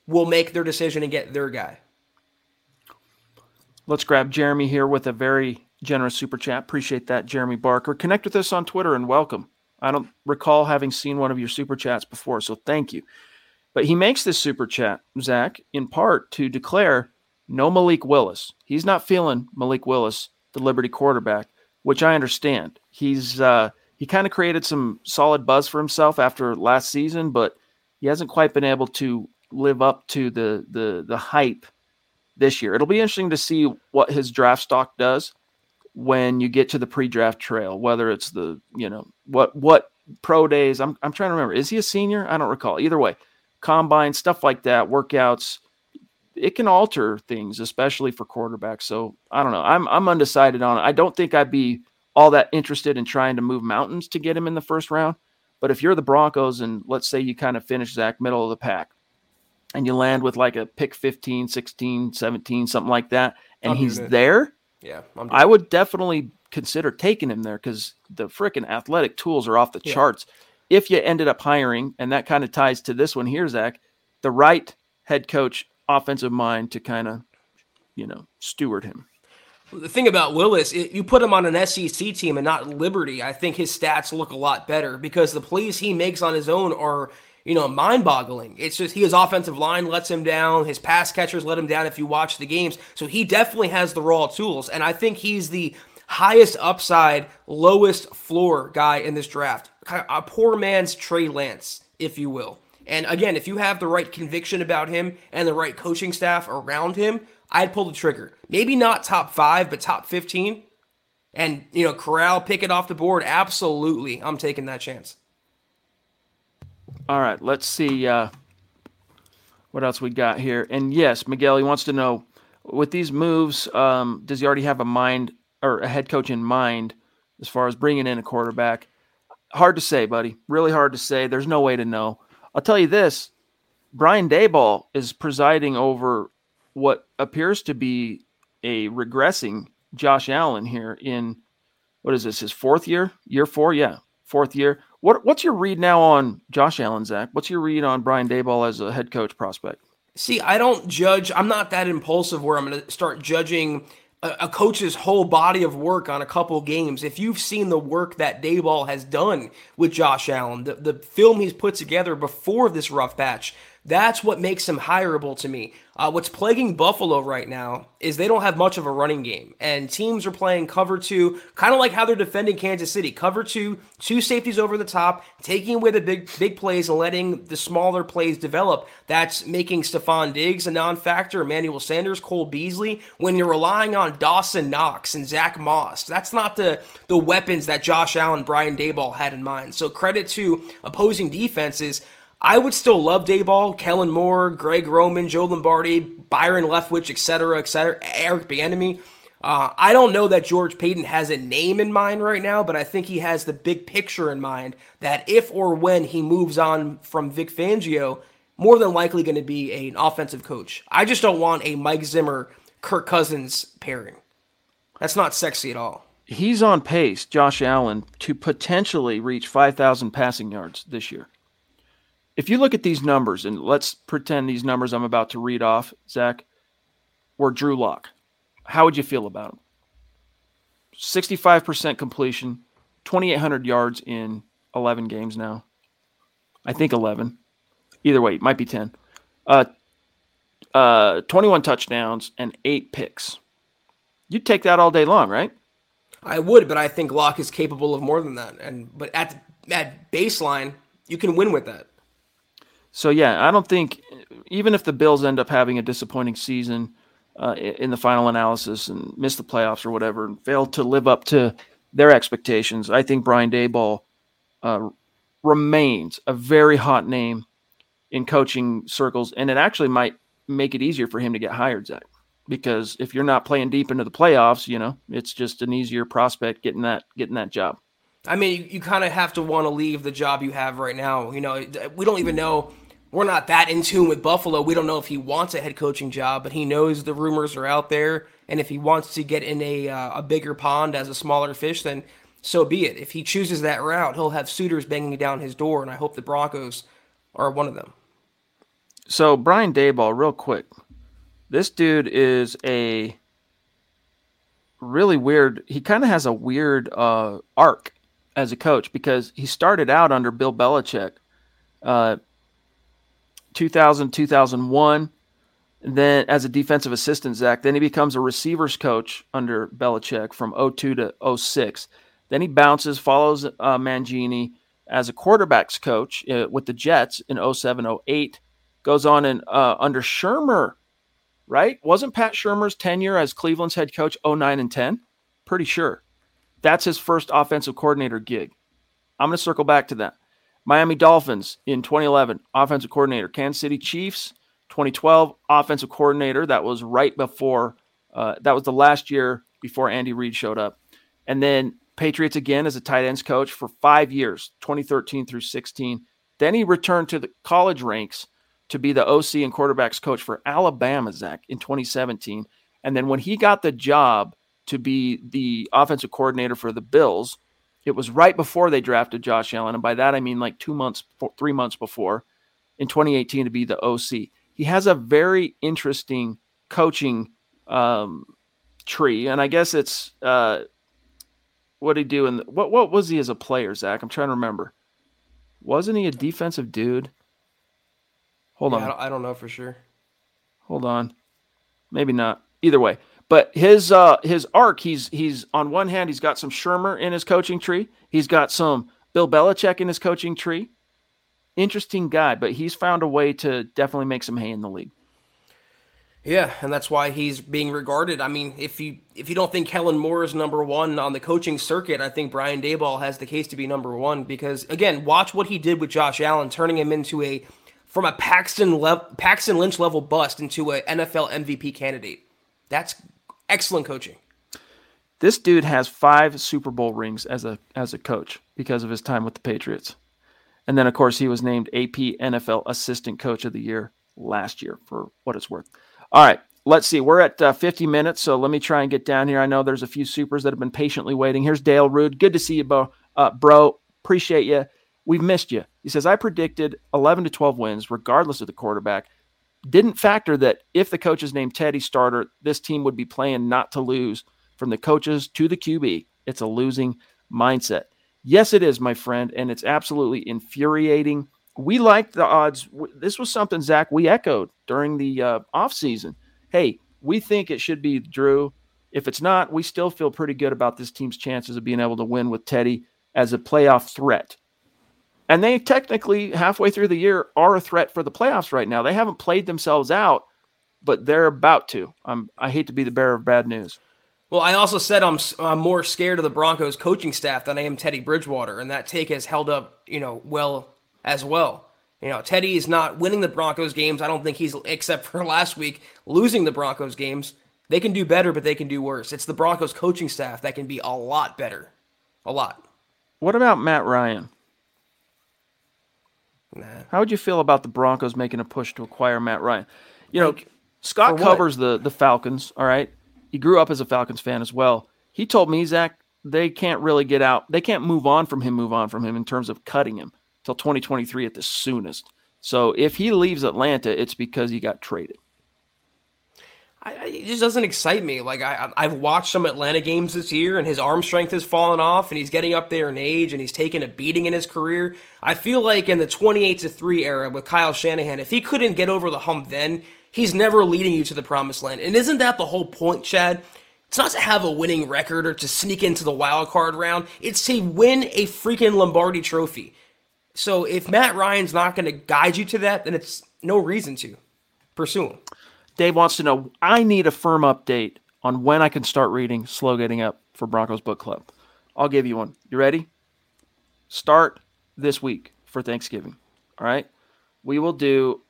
will make their decision and get their guy. Let's grab Jeremy here with a very generous super chat. Appreciate that, Jeremy Barker. Connect with us on Twitter and welcome. I don't recall having seen one of your super chats before, so thank you. But he makes this super chat, Zach, in part to declare no Malik Willis. He's not feeling Malik Willis, the Liberty quarterback, which I understand. He's he kind of created some solid buzz for himself after last season, but he hasn't quite been able to live up to the hype this year. It'll be interesting to see what his draft stock does when you get to the pre-draft trail, whether it's the, you know, what pro days. I'm trying to remember. Is he a senior? I don't recall. Either way, combine, stuff like that, workouts, it can alter things, especially for quarterbacks. So I don't know. I'm undecided on it. I don't think I'd be all that interested in trying to move mountains to get him in the first round. But if you're the Broncos and let's say you kind of finish, Zach, middle of the pack, and you land with like a pick 15, 16, 17, something like that, and he's there, yeah, I would definitely consider taking him there because the freaking athletic tools are off the charts. If you ended up hiring, and that kind of ties to this one here, Zach, the right head coach, offensive mind to kind of, you know, steward him. The thing about Willis, you put him on an SEC team and not Liberty, I think his stats look a lot better because the plays he makes on his own are, you know, mind-boggling. It's just his offensive line lets him down. His pass catchers let him down if you watch the games. So he definitely has the raw tools, and I think he's the highest upside, lowest floor guy in this draft. A poor man's Trey Lance, if you will. And again, if you have the right conviction about him and the right coaching staff around him, I'd pull the trigger. Maybe not top 5, but top 15. And, you know, Corral, pick it off the board. Absolutely. I'm taking that chance. All right. Let's see what else we got here. And yes, Miguel, he wants to know, with these moves, does he already have a mind or a head coach in mind as far as bringing in a quarterback? Hard to say, buddy. Really hard to say. There's no way to know. I'll tell you this, Brian Daboll is presiding over what appears to be a regressing Josh Allen here in, what is this, his fourth year? Fourth year. What's your read now on Josh Allen, Zach? What's your read on Brian Daboll as a head coach prospect? See, I don't judge. I'm not that impulsive where I'm going to start judging a coach's whole body of work on a couple games. If you've seen the work that Daboll has done with Josh Allen, the film he's put together before this rough patch, that's what makes him hireable to me. What's plaguing Buffalo right now is they don't have much of a running game, and teams are playing cover 2, kind of like how they're defending Kansas City. Cover 2, 2 safeties over the top, taking away the big plays and letting the smaller plays develop. That's making Stephon Diggs a non-factor, Emmanuel Sanders, Cole Beasley. When you're relying on Dawson Knox and Zach Moss, that's not the weapons that Josh Allen, Brian Daboll had in mind. So credit to opposing defenses. I would still love Daboll, Kellen Moore, Greg Roman, Joe Lombardi, Byron Leftwich, et cetera, Eric Bieniemy. I don't know that George Paton has a name in mind right now, but I think he has the big picture in mind that if or when he moves on from Vic Fangio, more than likely going to be an offensive coach. I just don't want a Mike Zimmer, Kirk Cousins pairing. That's not sexy at all. He's on pace, Josh Allen, to potentially reach 5,000 passing yards this year. If you look at these numbers, and let's pretend these numbers I'm about to read off, Zach, were Drew Lock, how would you feel about him? 65% completion, 2,800 yards in 11 games now. I think 11. Either way, it might be 10. 21 touchdowns and 8 picks. You'd take that all day long, right? I would, but I think Lock is capable of more than that. But at baseline, you can win with that. So, yeah, I don't think, even if the Bills end up having a disappointing season in the final analysis and miss the playoffs or whatever and fail to live up to their expectations, I think Brian Daboll remains a very hot name in coaching circles, and it actually might make it easier for him to get hired, Zach, because if you're not playing deep into the playoffs, you know, it's just an easier prospect getting that job. I mean, you kind of have to want to leave the job you have right now. You know, we don't even know. We're not that in tune with Buffalo. We don't know if he wants a head coaching job, but he knows the rumors are out there. And if he wants to get in a bigger pond as a smaller fish, then so be it. If he chooses that route, he'll have suitors banging down his door, and I hope the Broncos are one of them. So Brian Daboll, real quick. This dude is a really weird – he kind of has a weird arc as a coach, because he started out under Bill Belichick 2000-2001, then as a defensive assistant, Zach. Then he becomes a receivers coach under Belichick from 02 to 06. Then he bounces, follows Mangini as a quarterbacks coach with the Jets in 07-08. Goes on and under Shurmur, right? Wasn't Pat Shurmur's tenure as Cleveland's head coach 09 and 10? Pretty sure. That's his first offensive coordinator gig. I'm going to circle back to that. Miami Dolphins in 2011, offensive coordinator. Kansas City Chiefs, 2012, offensive coordinator. That was right before, that was the last year before Andy Reid showed up. And then Patriots again as a tight ends coach for 5 years, 2013 through 16. Then he returned to the college ranks to be the OC and quarterbacks coach for Alabama, Zach, in 2017. And then when he got the job to be the offensive coordinator for the Bills, it was right before they drafted Josh Allen. And by that, I mean like 3 months before, in 2018, to be the OC. He has a very interesting coaching tree. And I guess it's what did he do? And what was he as a player, Zach? I'm trying to remember. Wasn't he a defensive dude? Hold on. I don't know for sure. Hold on. Maybe not. Either way. But his arc, he's on one hand, he's got some Shurmur in his coaching tree. He's got some Bill Belichick in his coaching tree. Interesting guy, but he's found a way to definitely make some hay in the league. Yeah, and that's why he's being regarded. I mean, if you don't think Kellen Moore is number one on the coaching circuit, I think Brian Daboll has the case to be number one, because, again, watch what he did with Josh Allen, turning him into from a Paxton Lynch level bust into an NFL MVP candidate. That's excellent coaching. This dude has 5 Super Bowl rings as a coach because of his time with the Patriots. And then, of course, he was named AP NFL Assistant Coach of the Year last year, for what it's worth. All right, let's see. We're at 50 minutes, so let me try and get down here. I know there's a few supers that have been patiently waiting. Here's Dale Rude. Good to see you, bro. Appreciate you. We've missed you. He says, I predicted 11 to 12 wins regardless of the quarterback. Didn't factor that if the coaches named Teddy starter, this team would be playing not to lose. From the coaches to the QB, it's a losing mindset. Yes, it is, my friend, and it's absolutely infuriating. We liked the odds. This was something, Zach, we echoed during the offseason. Hey, we think it should be Drew. If it's not, we still feel pretty good about this team's chances of being able to win with Teddy as a playoff threat. And they technically, halfway through the year, are a threat for the playoffs right now. They haven't played themselves out, but they're about to. I hate to be the bearer of bad news. Well, I also said I'm more scared of the Broncos coaching staff than I am Teddy Bridgewater, and that take has held up, well as well. Teddy is not winning the Broncos games. I don't think he's, except for last week, losing the Broncos games. They can do better, but they can do worse. It's the Broncos coaching staff that can be a lot better. A lot. What about Matt Ryan? Nah. How would you feel about the Broncos making a push to acquire Matt Ryan? Scott covers the Falcons, all right? He grew up as a Falcons fan as well. He told me, Zach, they can't really get out. They can't move on from him in terms of cutting him till 2023 at the soonest. So if he leaves Atlanta, it's because he got traded. It just doesn't excite me. Like, I've watched some Atlanta games this year, and his arm strength has fallen off, and he's getting up there in age, and he's taking a beating in his career. I feel like in the 28-3 era with Kyle Shanahan, if he couldn't get over the hump then, he's never leading you to the promised land. And isn't that the whole point, Chad? It's not to have a winning record or to sneak into the wild card round. It's to win a freaking Lombardi trophy. So if Matt Ryan's not going to guide you to that, then it's no reason to pursue him. Dave wants to know, I need a firm update on when I can start reading Slow Getting Up for Broncos Book Club. I'll give you one. You ready? Start this week for Thanksgiving. All right? We will do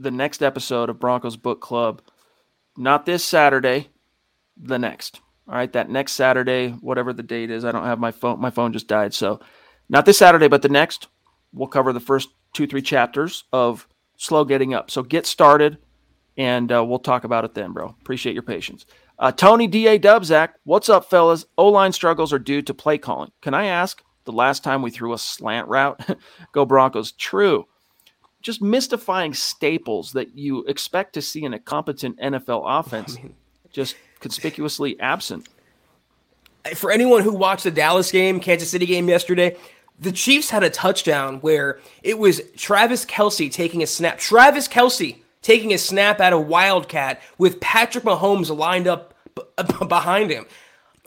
the next episode of Broncos Book Club, not this Saturday, the next. All right, that next Saturday, whatever the date is, I don't have my phone. My phone just died. So not this Saturday, but the next, we'll cover the first 2-3 chapters of Slow Getting Up. So get started, and we'll talk about it then, bro. Appreciate your patience. Tony D.A. Dubzak, what's up, fellas? O-line struggles are due to play calling. Can I ask, the last time we threw a slant route? Go Broncos. True. Just mystifying staples that you expect to see in a competent NFL offense. I mean, just conspicuously absent. For anyone who watched the Dallas game, Kansas City game yesterday, the Chiefs had a touchdown where it was Travis Kelce taking a snap at a Wildcat with Patrick Mahomes lined up behind him.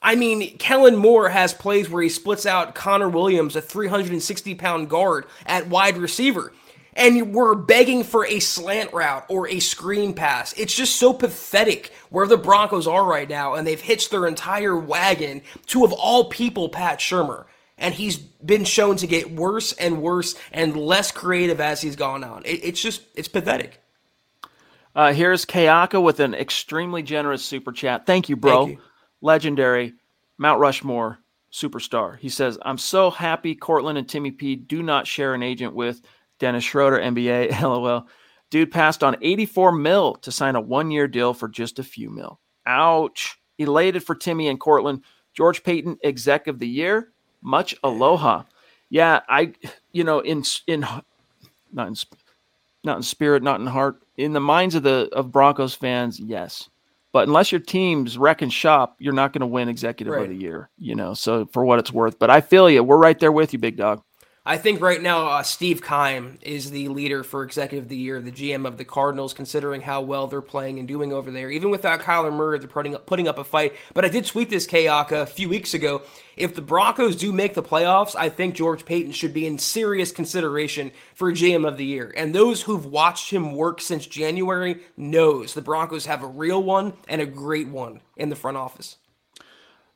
I mean, Kellen Moore has plays where he splits out Connor Williams, a 360-pound guard, at wide receiver. And we're begging for a slant route or a screen pass. It's just so pathetic where the Broncos are right now, and they've hitched their entire wagon to, of all people, Pat Shurmur. And he's been shown to get worse and worse and less creative as he's gone on. It's pathetic. Here's Kayaka with an extremely generous super chat. Thank you, bro. Thank you. Legendary Mount Rushmore superstar. He says, I'm so happy Courtland and Timmy P do not share an agent with Dennis Schroeder, NBA, LOL. Dude passed on $84 million to sign a one-year deal for just a few mil. Ouch. Elated for Timmy and Courtland. George Paton, exec of the year. Much aloha. Yeah, not in spirit, not in heart, in the minds of Broncos fans, yes. But unless your team's wrecking shop, you're not going to win executive of the year, so for what it's worth. But I feel you. We're right there with you, big dog. I think right now Steve Keim is the leader for executive of the year, the GM of the Cardinals, considering how well they're playing and doing over there. Even without Kyler Murray, they're putting up a fight. But I did tweet this, Kayaka, a few weeks ago. If the Broncos do make the playoffs, I think George Paton should be in serious consideration for GM of the year. And those who've watched him work since January knows the Broncos have a real one and a great one in the front office.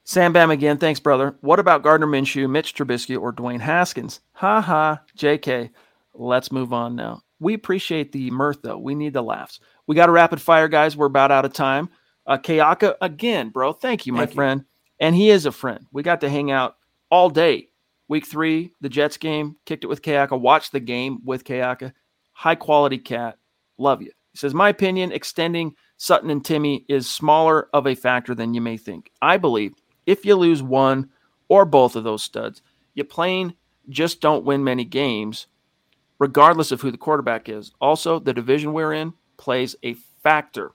Sam Bam again. Thanks, brother. What about Gardner Minshew, Mitch Trubisky, or Dwayne Haskins? Ha ha, JK. Let's move on now. We appreciate the mirth, though. We need the laughs. We got a rapid fire, guys. We're about out of time. Kayaka again, bro. Thank you, my friend. And he is a friend. We got to hang out all day. Week 3, the Jets game. Kicked it with Kayaka. Watched the game with Kayaka. High quality cat. Love you. He says, my opinion, extending Sutton and Timmy is smaller of a factor than you may think. I believe if you lose one or both of those studs, you plain just don't win many games, regardless of who the quarterback is. Also, the division we're in plays a factor.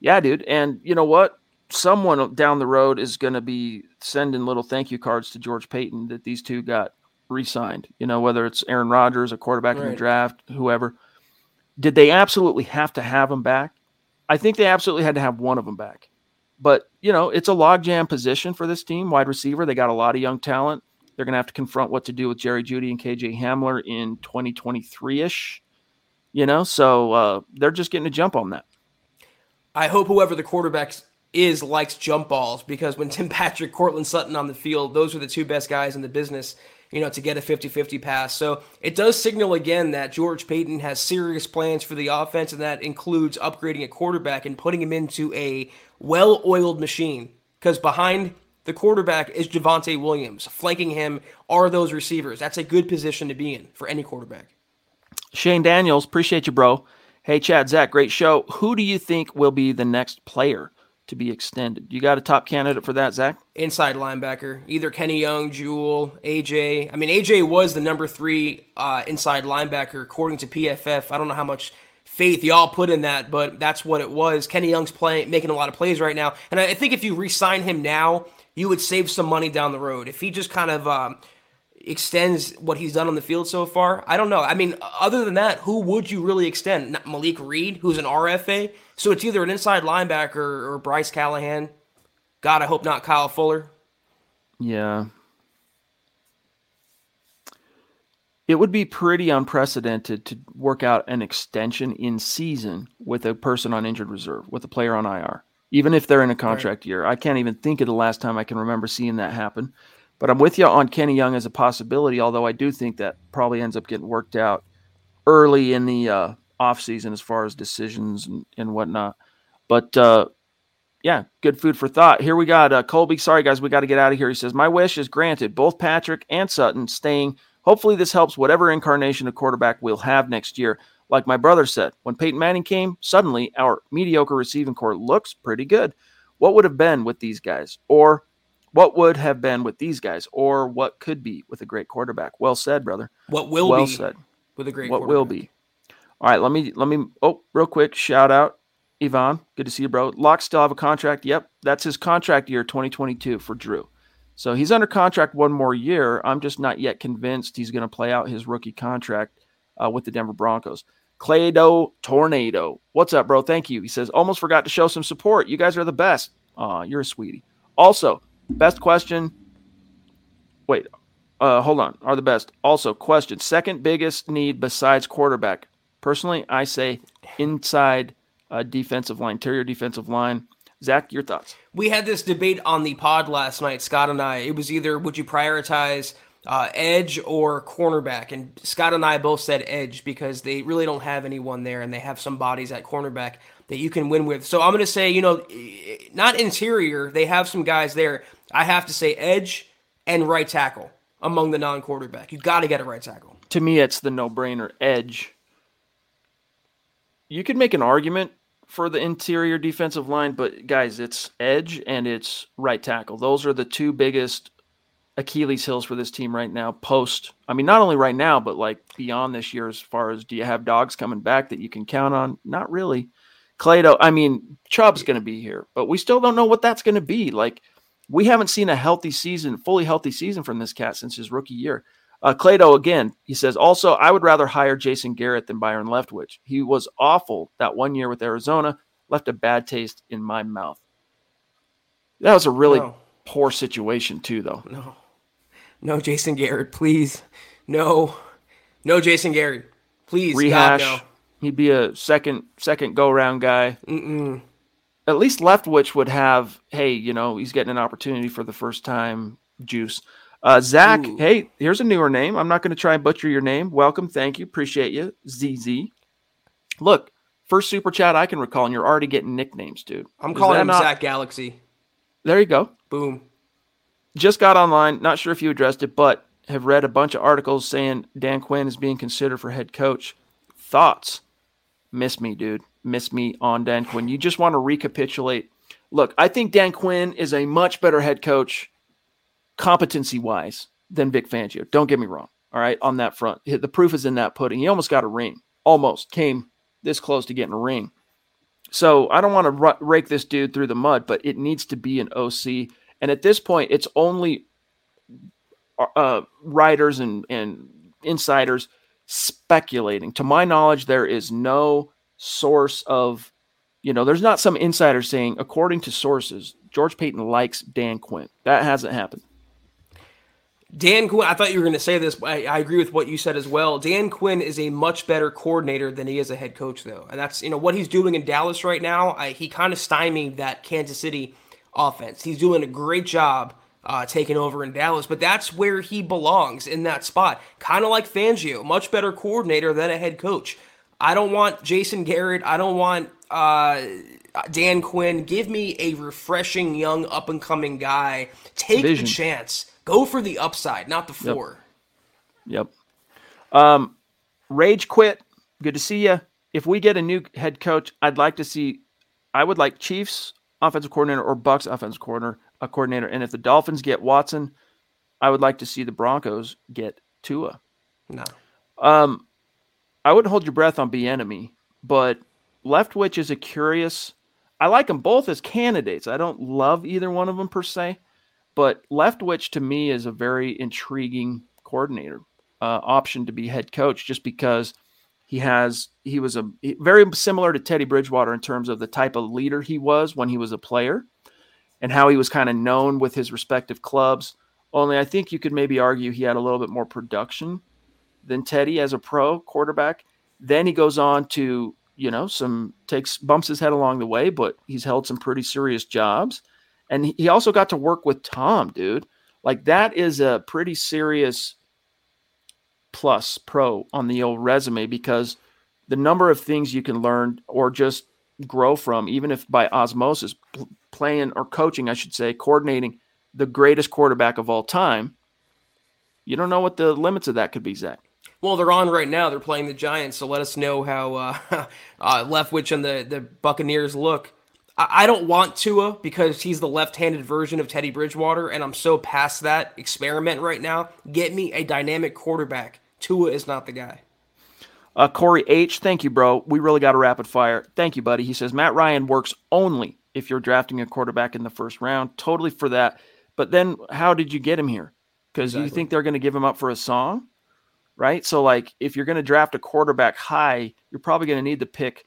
Yeah, dude. And you know what? Someone down the road is going to be sending little thank you cards to George Paton that these two got re-signed, whether it's Aaron Rodgers, a quarterback in the draft, whoever. Did they absolutely have to have him back? I think they absolutely had to have one of them back. But, it's a logjam position for this team, wide receiver. They got a lot of young talent. They're going to have to confront what to do with Jerry Jeudy and KJ Hamler in 2023-ish, So they're just getting a jump on that. I hope whoever the quarterback is likes jump balls, because when Tim Patrick, Courtland Sutton on the field, those are the two best guys in the business, to get a 50-50 pass. So it does signal again that George Paton has serious plans for the offense, and that includes upgrading a quarterback and putting him into a well-oiled machine, because behind the quarterback is Javonte Williams. Flanking him are those receivers. That's a good position to be in for any quarterback. Shane Daniels, appreciate you, bro. Hey, Chad, Zach, great show. Who do you think will be the next player to be extended? You got a top candidate for that, Zach? Inside linebacker. Either Kenny Young, Jewell, AJ. I mean, AJ was the number 3 inside linebacker, according to PFF. I don't know how much faith y'all put in that, but that's what it was. Kenny Young's making a lot of plays right now, and I think if you re-sign him now, you would save some money down the road. If he just kind of extends what he's done on the field so far, I don't know. I mean, other than that, who would you really extend? Not Malik Reed, who's an RFA, so it's either an inside linebacker or Bryce Callahan. God, I hope not Kyle Fuller. Yeah. It would be pretty unprecedented to work out an extension in season with a person on injured reserve, with a player on IR, even if they're in a contract year. I can't even think of the last time I can remember seeing that happen. But I'm with you on Kenny Young as a possibility, although I do think that probably ends up getting worked out early in the offseason as far as decisions and whatnot. But yeah, good food for thought. Here we got Colby. Sorry, guys, we got to get out of here. He says, my wish is granted. Both Patrick and Sutton staying. Hopefully this helps whatever incarnation of quarterback we'll have next year. Like my brother said, when Peyton Manning came, suddenly our mediocre receiving corps looks pretty good. What would have been with these guys? Or what would have been with these guys? Or what could be with a great quarterback? Well said, brother. What will well be said. With a great what quarterback? What will be? All right, let me real quick, shout out. Yvonne, good to see you, bro. Lock still have a contract. Yep, that's his contract year, 2022 for Drew. So he's under contract one more year. I'm just not yet convinced he's going to play out his rookie contract with the Denver Broncos. Claydo Tornado. What's up, bro? Thank you. He says, almost forgot to show some support. You guys are the best. Aw, you're a sweetie. Also, best question. Wait, hold on. Are the best. Also, question. Second biggest need besides quarterback. Personally, I say inside defensive line, interior defensive line. Zach, your thoughts? We had this debate on the pod last night, Scott and I. It was either would you prioritize edge or cornerback? And Scott and I both said edge because they really don't have anyone there and they have some bodies at cornerback that you can win with. So I'm going to say, not interior. They have some guys there. I have to say edge and right tackle among the non-quarterback. You've got to get a right tackle. To me, it's the no-brainer edge. You could make an argument for the interior defensive line, but guys, it's edge and it's right tackle. Those are the two biggest Achilles heels for this team right now. Not only right now, but like beyond this year, as far as do you have dogs coming back that you can count on? Not really. Chubb's going to be here, but we still don't know what that's going to be. Like, we haven't seen a fully healthy season from this cat since his rookie year. Claydo, again, he says, also, I would rather hire Jason Garrett than Byron Leftwich. He was awful that one year with Arizona, left a bad taste in my mouth. That was a really poor situation, too, though. No, Jason Garrett, please. No, Jason Garrett, please. Rehash. God, no. He'd be a second go-round guy. Mm-mm. At least Leftwich would have, he's getting an opportunity for the first time, juice. Zach, ooh. Hey, here's a newer name. I'm not going to try and butcher your name. Welcome. Thank you. Appreciate you. ZZ. Look, first super chat I can recall, and you're already getting nicknames, dude. I'm calling him Zach Galaxy. There you go. Boom. Just got online. Not sure if you addressed it, but have read a bunch of articles saying Dan Quinn is being considered for head coach. Thoughts? Miss me, dude. Miss me on Dan Quinn. You just want to recapitulate. Look, I think Dan Quinn is a much better head coach competency-wise than Vic Fangio. Don't get me wrong, all right, on that front. The proof is in that pudding. He almost got a ring. Almost came this close to getting a ring. So I don't want to rake this dude through the mud, but it needs to be an OC. And at this point, it's only writers and insiders speculating. To my knowledge, there is no source of, there's not some insider saying, according to sources, George Paton likes Dan Quinn. That hasn't happened. Dan Quinn, I thought you were going to say this. I agree with what you said as well. Dan Quinn is a much better coordinator than he is a head coach, though. And that's, what he's doing in Dallas right now. He kind of stymied that Kansas City offense. He's doing a great job taking over in Dallas, but that's where he belongs, in that spot. Kind of like Fangio, much better coordinator than a head coach. I don't want Jason Garrett. I don't want Dan Quinn. Give me a refreshing, young, up-and-coming guy. Take the chance. Go for the upside, not the floor. Yep. Rage Quit, good to see you. If we get a new head coach, I would like Chiefs offensive coordinator or Bucks offensive coordinator. And if the Dolphins get Watson, I would like to see the Broncos get Tua. No. I wouldn't hold your breath on Bieniemy, but Leftwich is a curious. I like them both as candidates. I don't love either one of them per se, but Leftwich to me is a very intriguing coordinator option to be head coach, just because he was very similar to Teddy Bridgewater in terms of the type of leader he was when he was a player and how he was kind of known with his respective clubs. Only I think you could maybe argue he had a little bit more production than Teddy as a pro quarterback. Then he goes on to bumps his head along the way, but he's held some pretty serious jobs. And he also got to work with Tom, dude. Like, that is a pretty serious pro on the old resume, because the number of things you can learn or just grow from, even if by osmosis, playing or coaching, I should say, coordinating the greatest quarterback of all time, you don't know what the limits of that could be, Zach. Well, they're on right now. They're playing the Giants, so let us know how Leftwich and the Buccaneers look. I don't want Tua because he's the left-handed version of Teddy Bridgewater, and I'm so past that experiment right now. Get me a dynamic quarterback. Tua is not the guy. Corey H., thank you, bro. We really got a rapid fire. Thank you, buddy. He says, Matt Ryan works only if you're drafting a quarterback in the first round. Totally for that. But then how did you get him here? Because exactly. You think they're going to give him up for a song, right? So, like, if you're going to draft a quarterback high, you're probably going to need the pick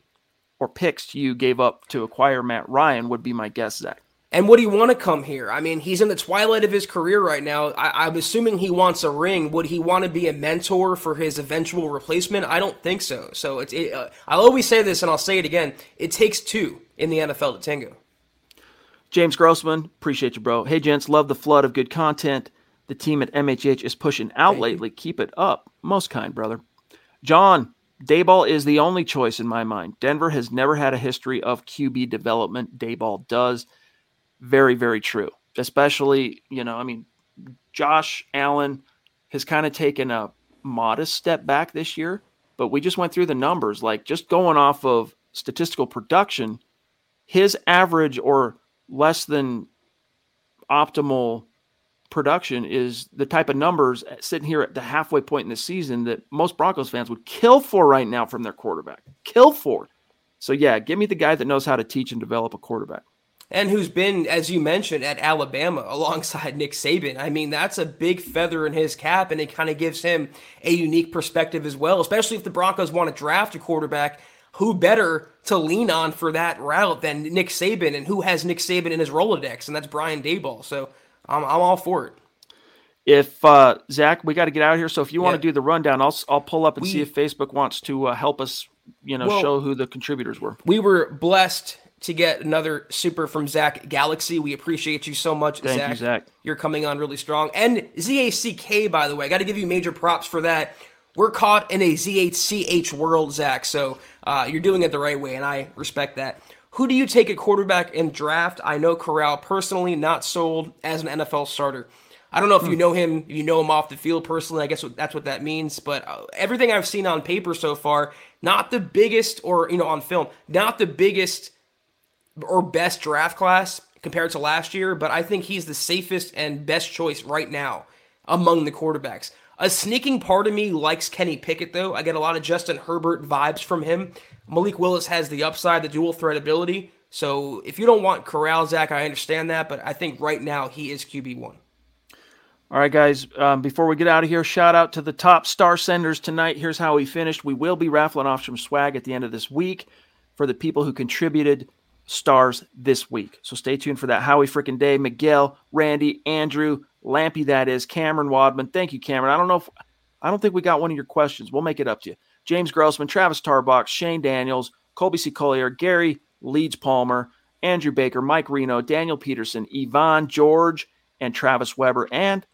or picks you gave up to acquire Matt Ryan would be my guess, Zach. And would he want to come here? I mean, he's in the twilight of his career right now. I'm assuming he wants a ring. Would he want to be a mentor for his eventual replacement? I don't think so. So I'll always say this, and I'll say it again. It takes two in the NFL to tango. James Grossman, appreciate you, bro. Hey, gents, love the flood of good content the team at MHH is pushing out lately. Keep it up. Most kind, brother. John, Daboll is the only choice in my mind. Denver has never had a history of QB development. Daboll does. Very, very true. Especially, Josh Allen has kind of taken a modest step back this year, but we just went through the numbers. Like, just going off of statistical production, his average or less than optimal production is the type of numbers sitting here at the halfway point in the season that most Broncos fans would kill for right now from their quarterback. Kill for. So, yeah, give me the guy that knows how to teach and develop a quarterback. And who's been, as you mentioned, at Alabama alongside Nick Saban. I mean, that's a big feather in his cap, and it kind of gives him a unique perspective as well, especially if the Broncos want to draft a quarterback. Who better to lean on for that route than Nick Saban, and who has Nick Saban in his Rolodex, and that's Brian Daboll. So I'm all for it. If Zach, we got to get out of here. So if you want to do the rundown, I'll pull up and see if Facebook wants to help us, show who the contributors were. We were blessed to get another super from Zach Galaxy. We appreciate you so much, Zach. Thank you, Zach. You're coming on really strong. And ZACK, by the way, I got to give you major props for that. We're caught in a ZHCH world, Zach, so you're doing it the right way, and I respect that. Who do you take at quarterback in draft? I know Corral personally, not sold as an NFL starter. I don't know if you know him, if you know him off the field personally. I guess that's what that means. But everything I've seen on paper so far, not the biggest, or on film, not the biggest or best draft class compared to last year, but I think he's the safest and best choice right now among the quarterbacks. A sneaking part of me likes Kenny Pickett, though. I get a lot of Justin Herbert vibes from him. Malik Willis has the upside, the dual threat ability. So if you don't want Corral, Zach, I understand that, but I think right now he is QB1. All right, guys, before we get out of here, shout out to the top star senders tonight. Here's how we finished. We will be raffling off some swag at the end of this week for the people who contributed stars this week. So stay tuned for that. Howie Frickin' Day, Miguel, Randy, Andrew, Lampy, that is, Cameron Wadman. Thank you, Cameron. I don't think we got one of your questions. We'll make it up to you. James Grossman, Travis Tarbox, Shane Daniels, Colby C. Collier, Gary Leeds Palmer, Andrew Baker, Mike Reno, Daniel Peterson, Yvonne, George, and Travis Weber. And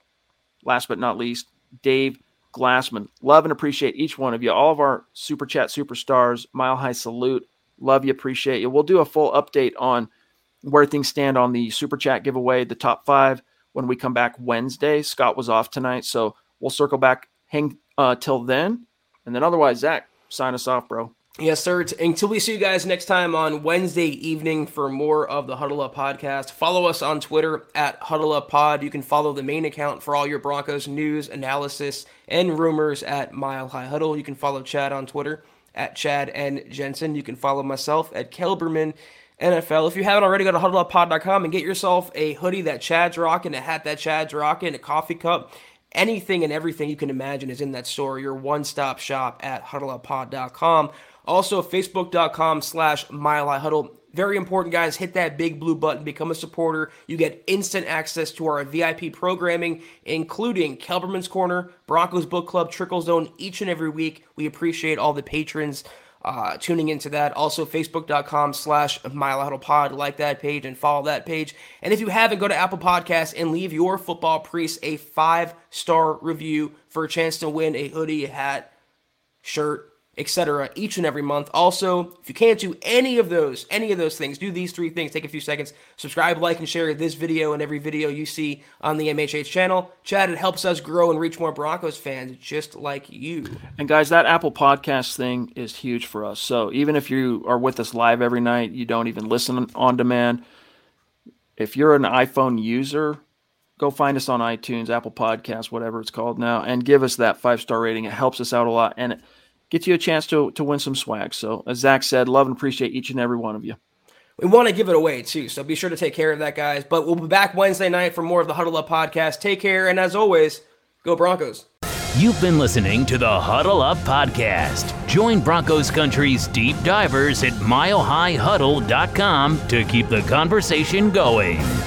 last but not least, Dave Glassman. Love and appreciate each one of you. All of our Super Chat superstars, Mile High salute. Love you, appreciate you. We'll do a full update on where things stand on the Super Chat giveaway, the top five, when we come back Wednesday. Scott was off tonight, so we'll circle back, hang till then. And then otherwise, Zach, sign us off, bro. Yes, sir. Until we see you guys next time on Wednesday evening for more of the Huddle Up podcast. Follow us on Twitter at Huddle Up Pod. You can follow the main account for all your Broncos news, analysis, and rumors at Mile High Huddle. You can follow Chad on Twitter at Chad and Jensen. You can follow myself at Kelberman NFL. If you haven't already, go to huddleuppod.com and get yourself a hoodie that Chad's rocking, a hat that Chad's rocking, a coffee cup. Anything and everything you can imagine is in that store. Your one-stop shop at huddleuppod.com. Also, facebook.com/milehigh huddle. Very important, guys. Hit that big blue button. Become a supporter. You get instant access to our VIP programming, including Kelberman's Corner, Broncos Book Club, Trickle Zone, each and every week. We appreciate all the patrons tuning into that. Also, facebook.com/milehighhuddlepod. Like that page and follow that page. And if you haven't, go to Apple Podcasts and leave your football priest a 5-star review for a chance to win a hoodie, a hat, shirt, etc. each and every month. Also, if you can't do any of those things, do these three things. Take a few seconds, subscribe, like, and share this video and every video you see on the MHH channel. Chad, it helps us grow and reach more Broncos fans just like you. And guys, that Apple Podcast thing is huge for us. So even if you are with us live every night, you don't even listen on demand, if you're an iPhone user, go find us on iTunes, Apple Podcasts, whatever it's called now, and give us that 5-star rating. It helps us out a lot, and it gets you a chance to win some swag. So as Zach said, love and appreciate each and every one of you. We want to give it away too, so be sure to take care of that, guys. But we'll be back Wednesday night for more of the Huddle Up Podcast. Take care, and as always, go Broncos. You've been listening to the Huddle Up Podcast. Join Broncos Country's deep divers at milehighhuddle.com to keep the conversation going.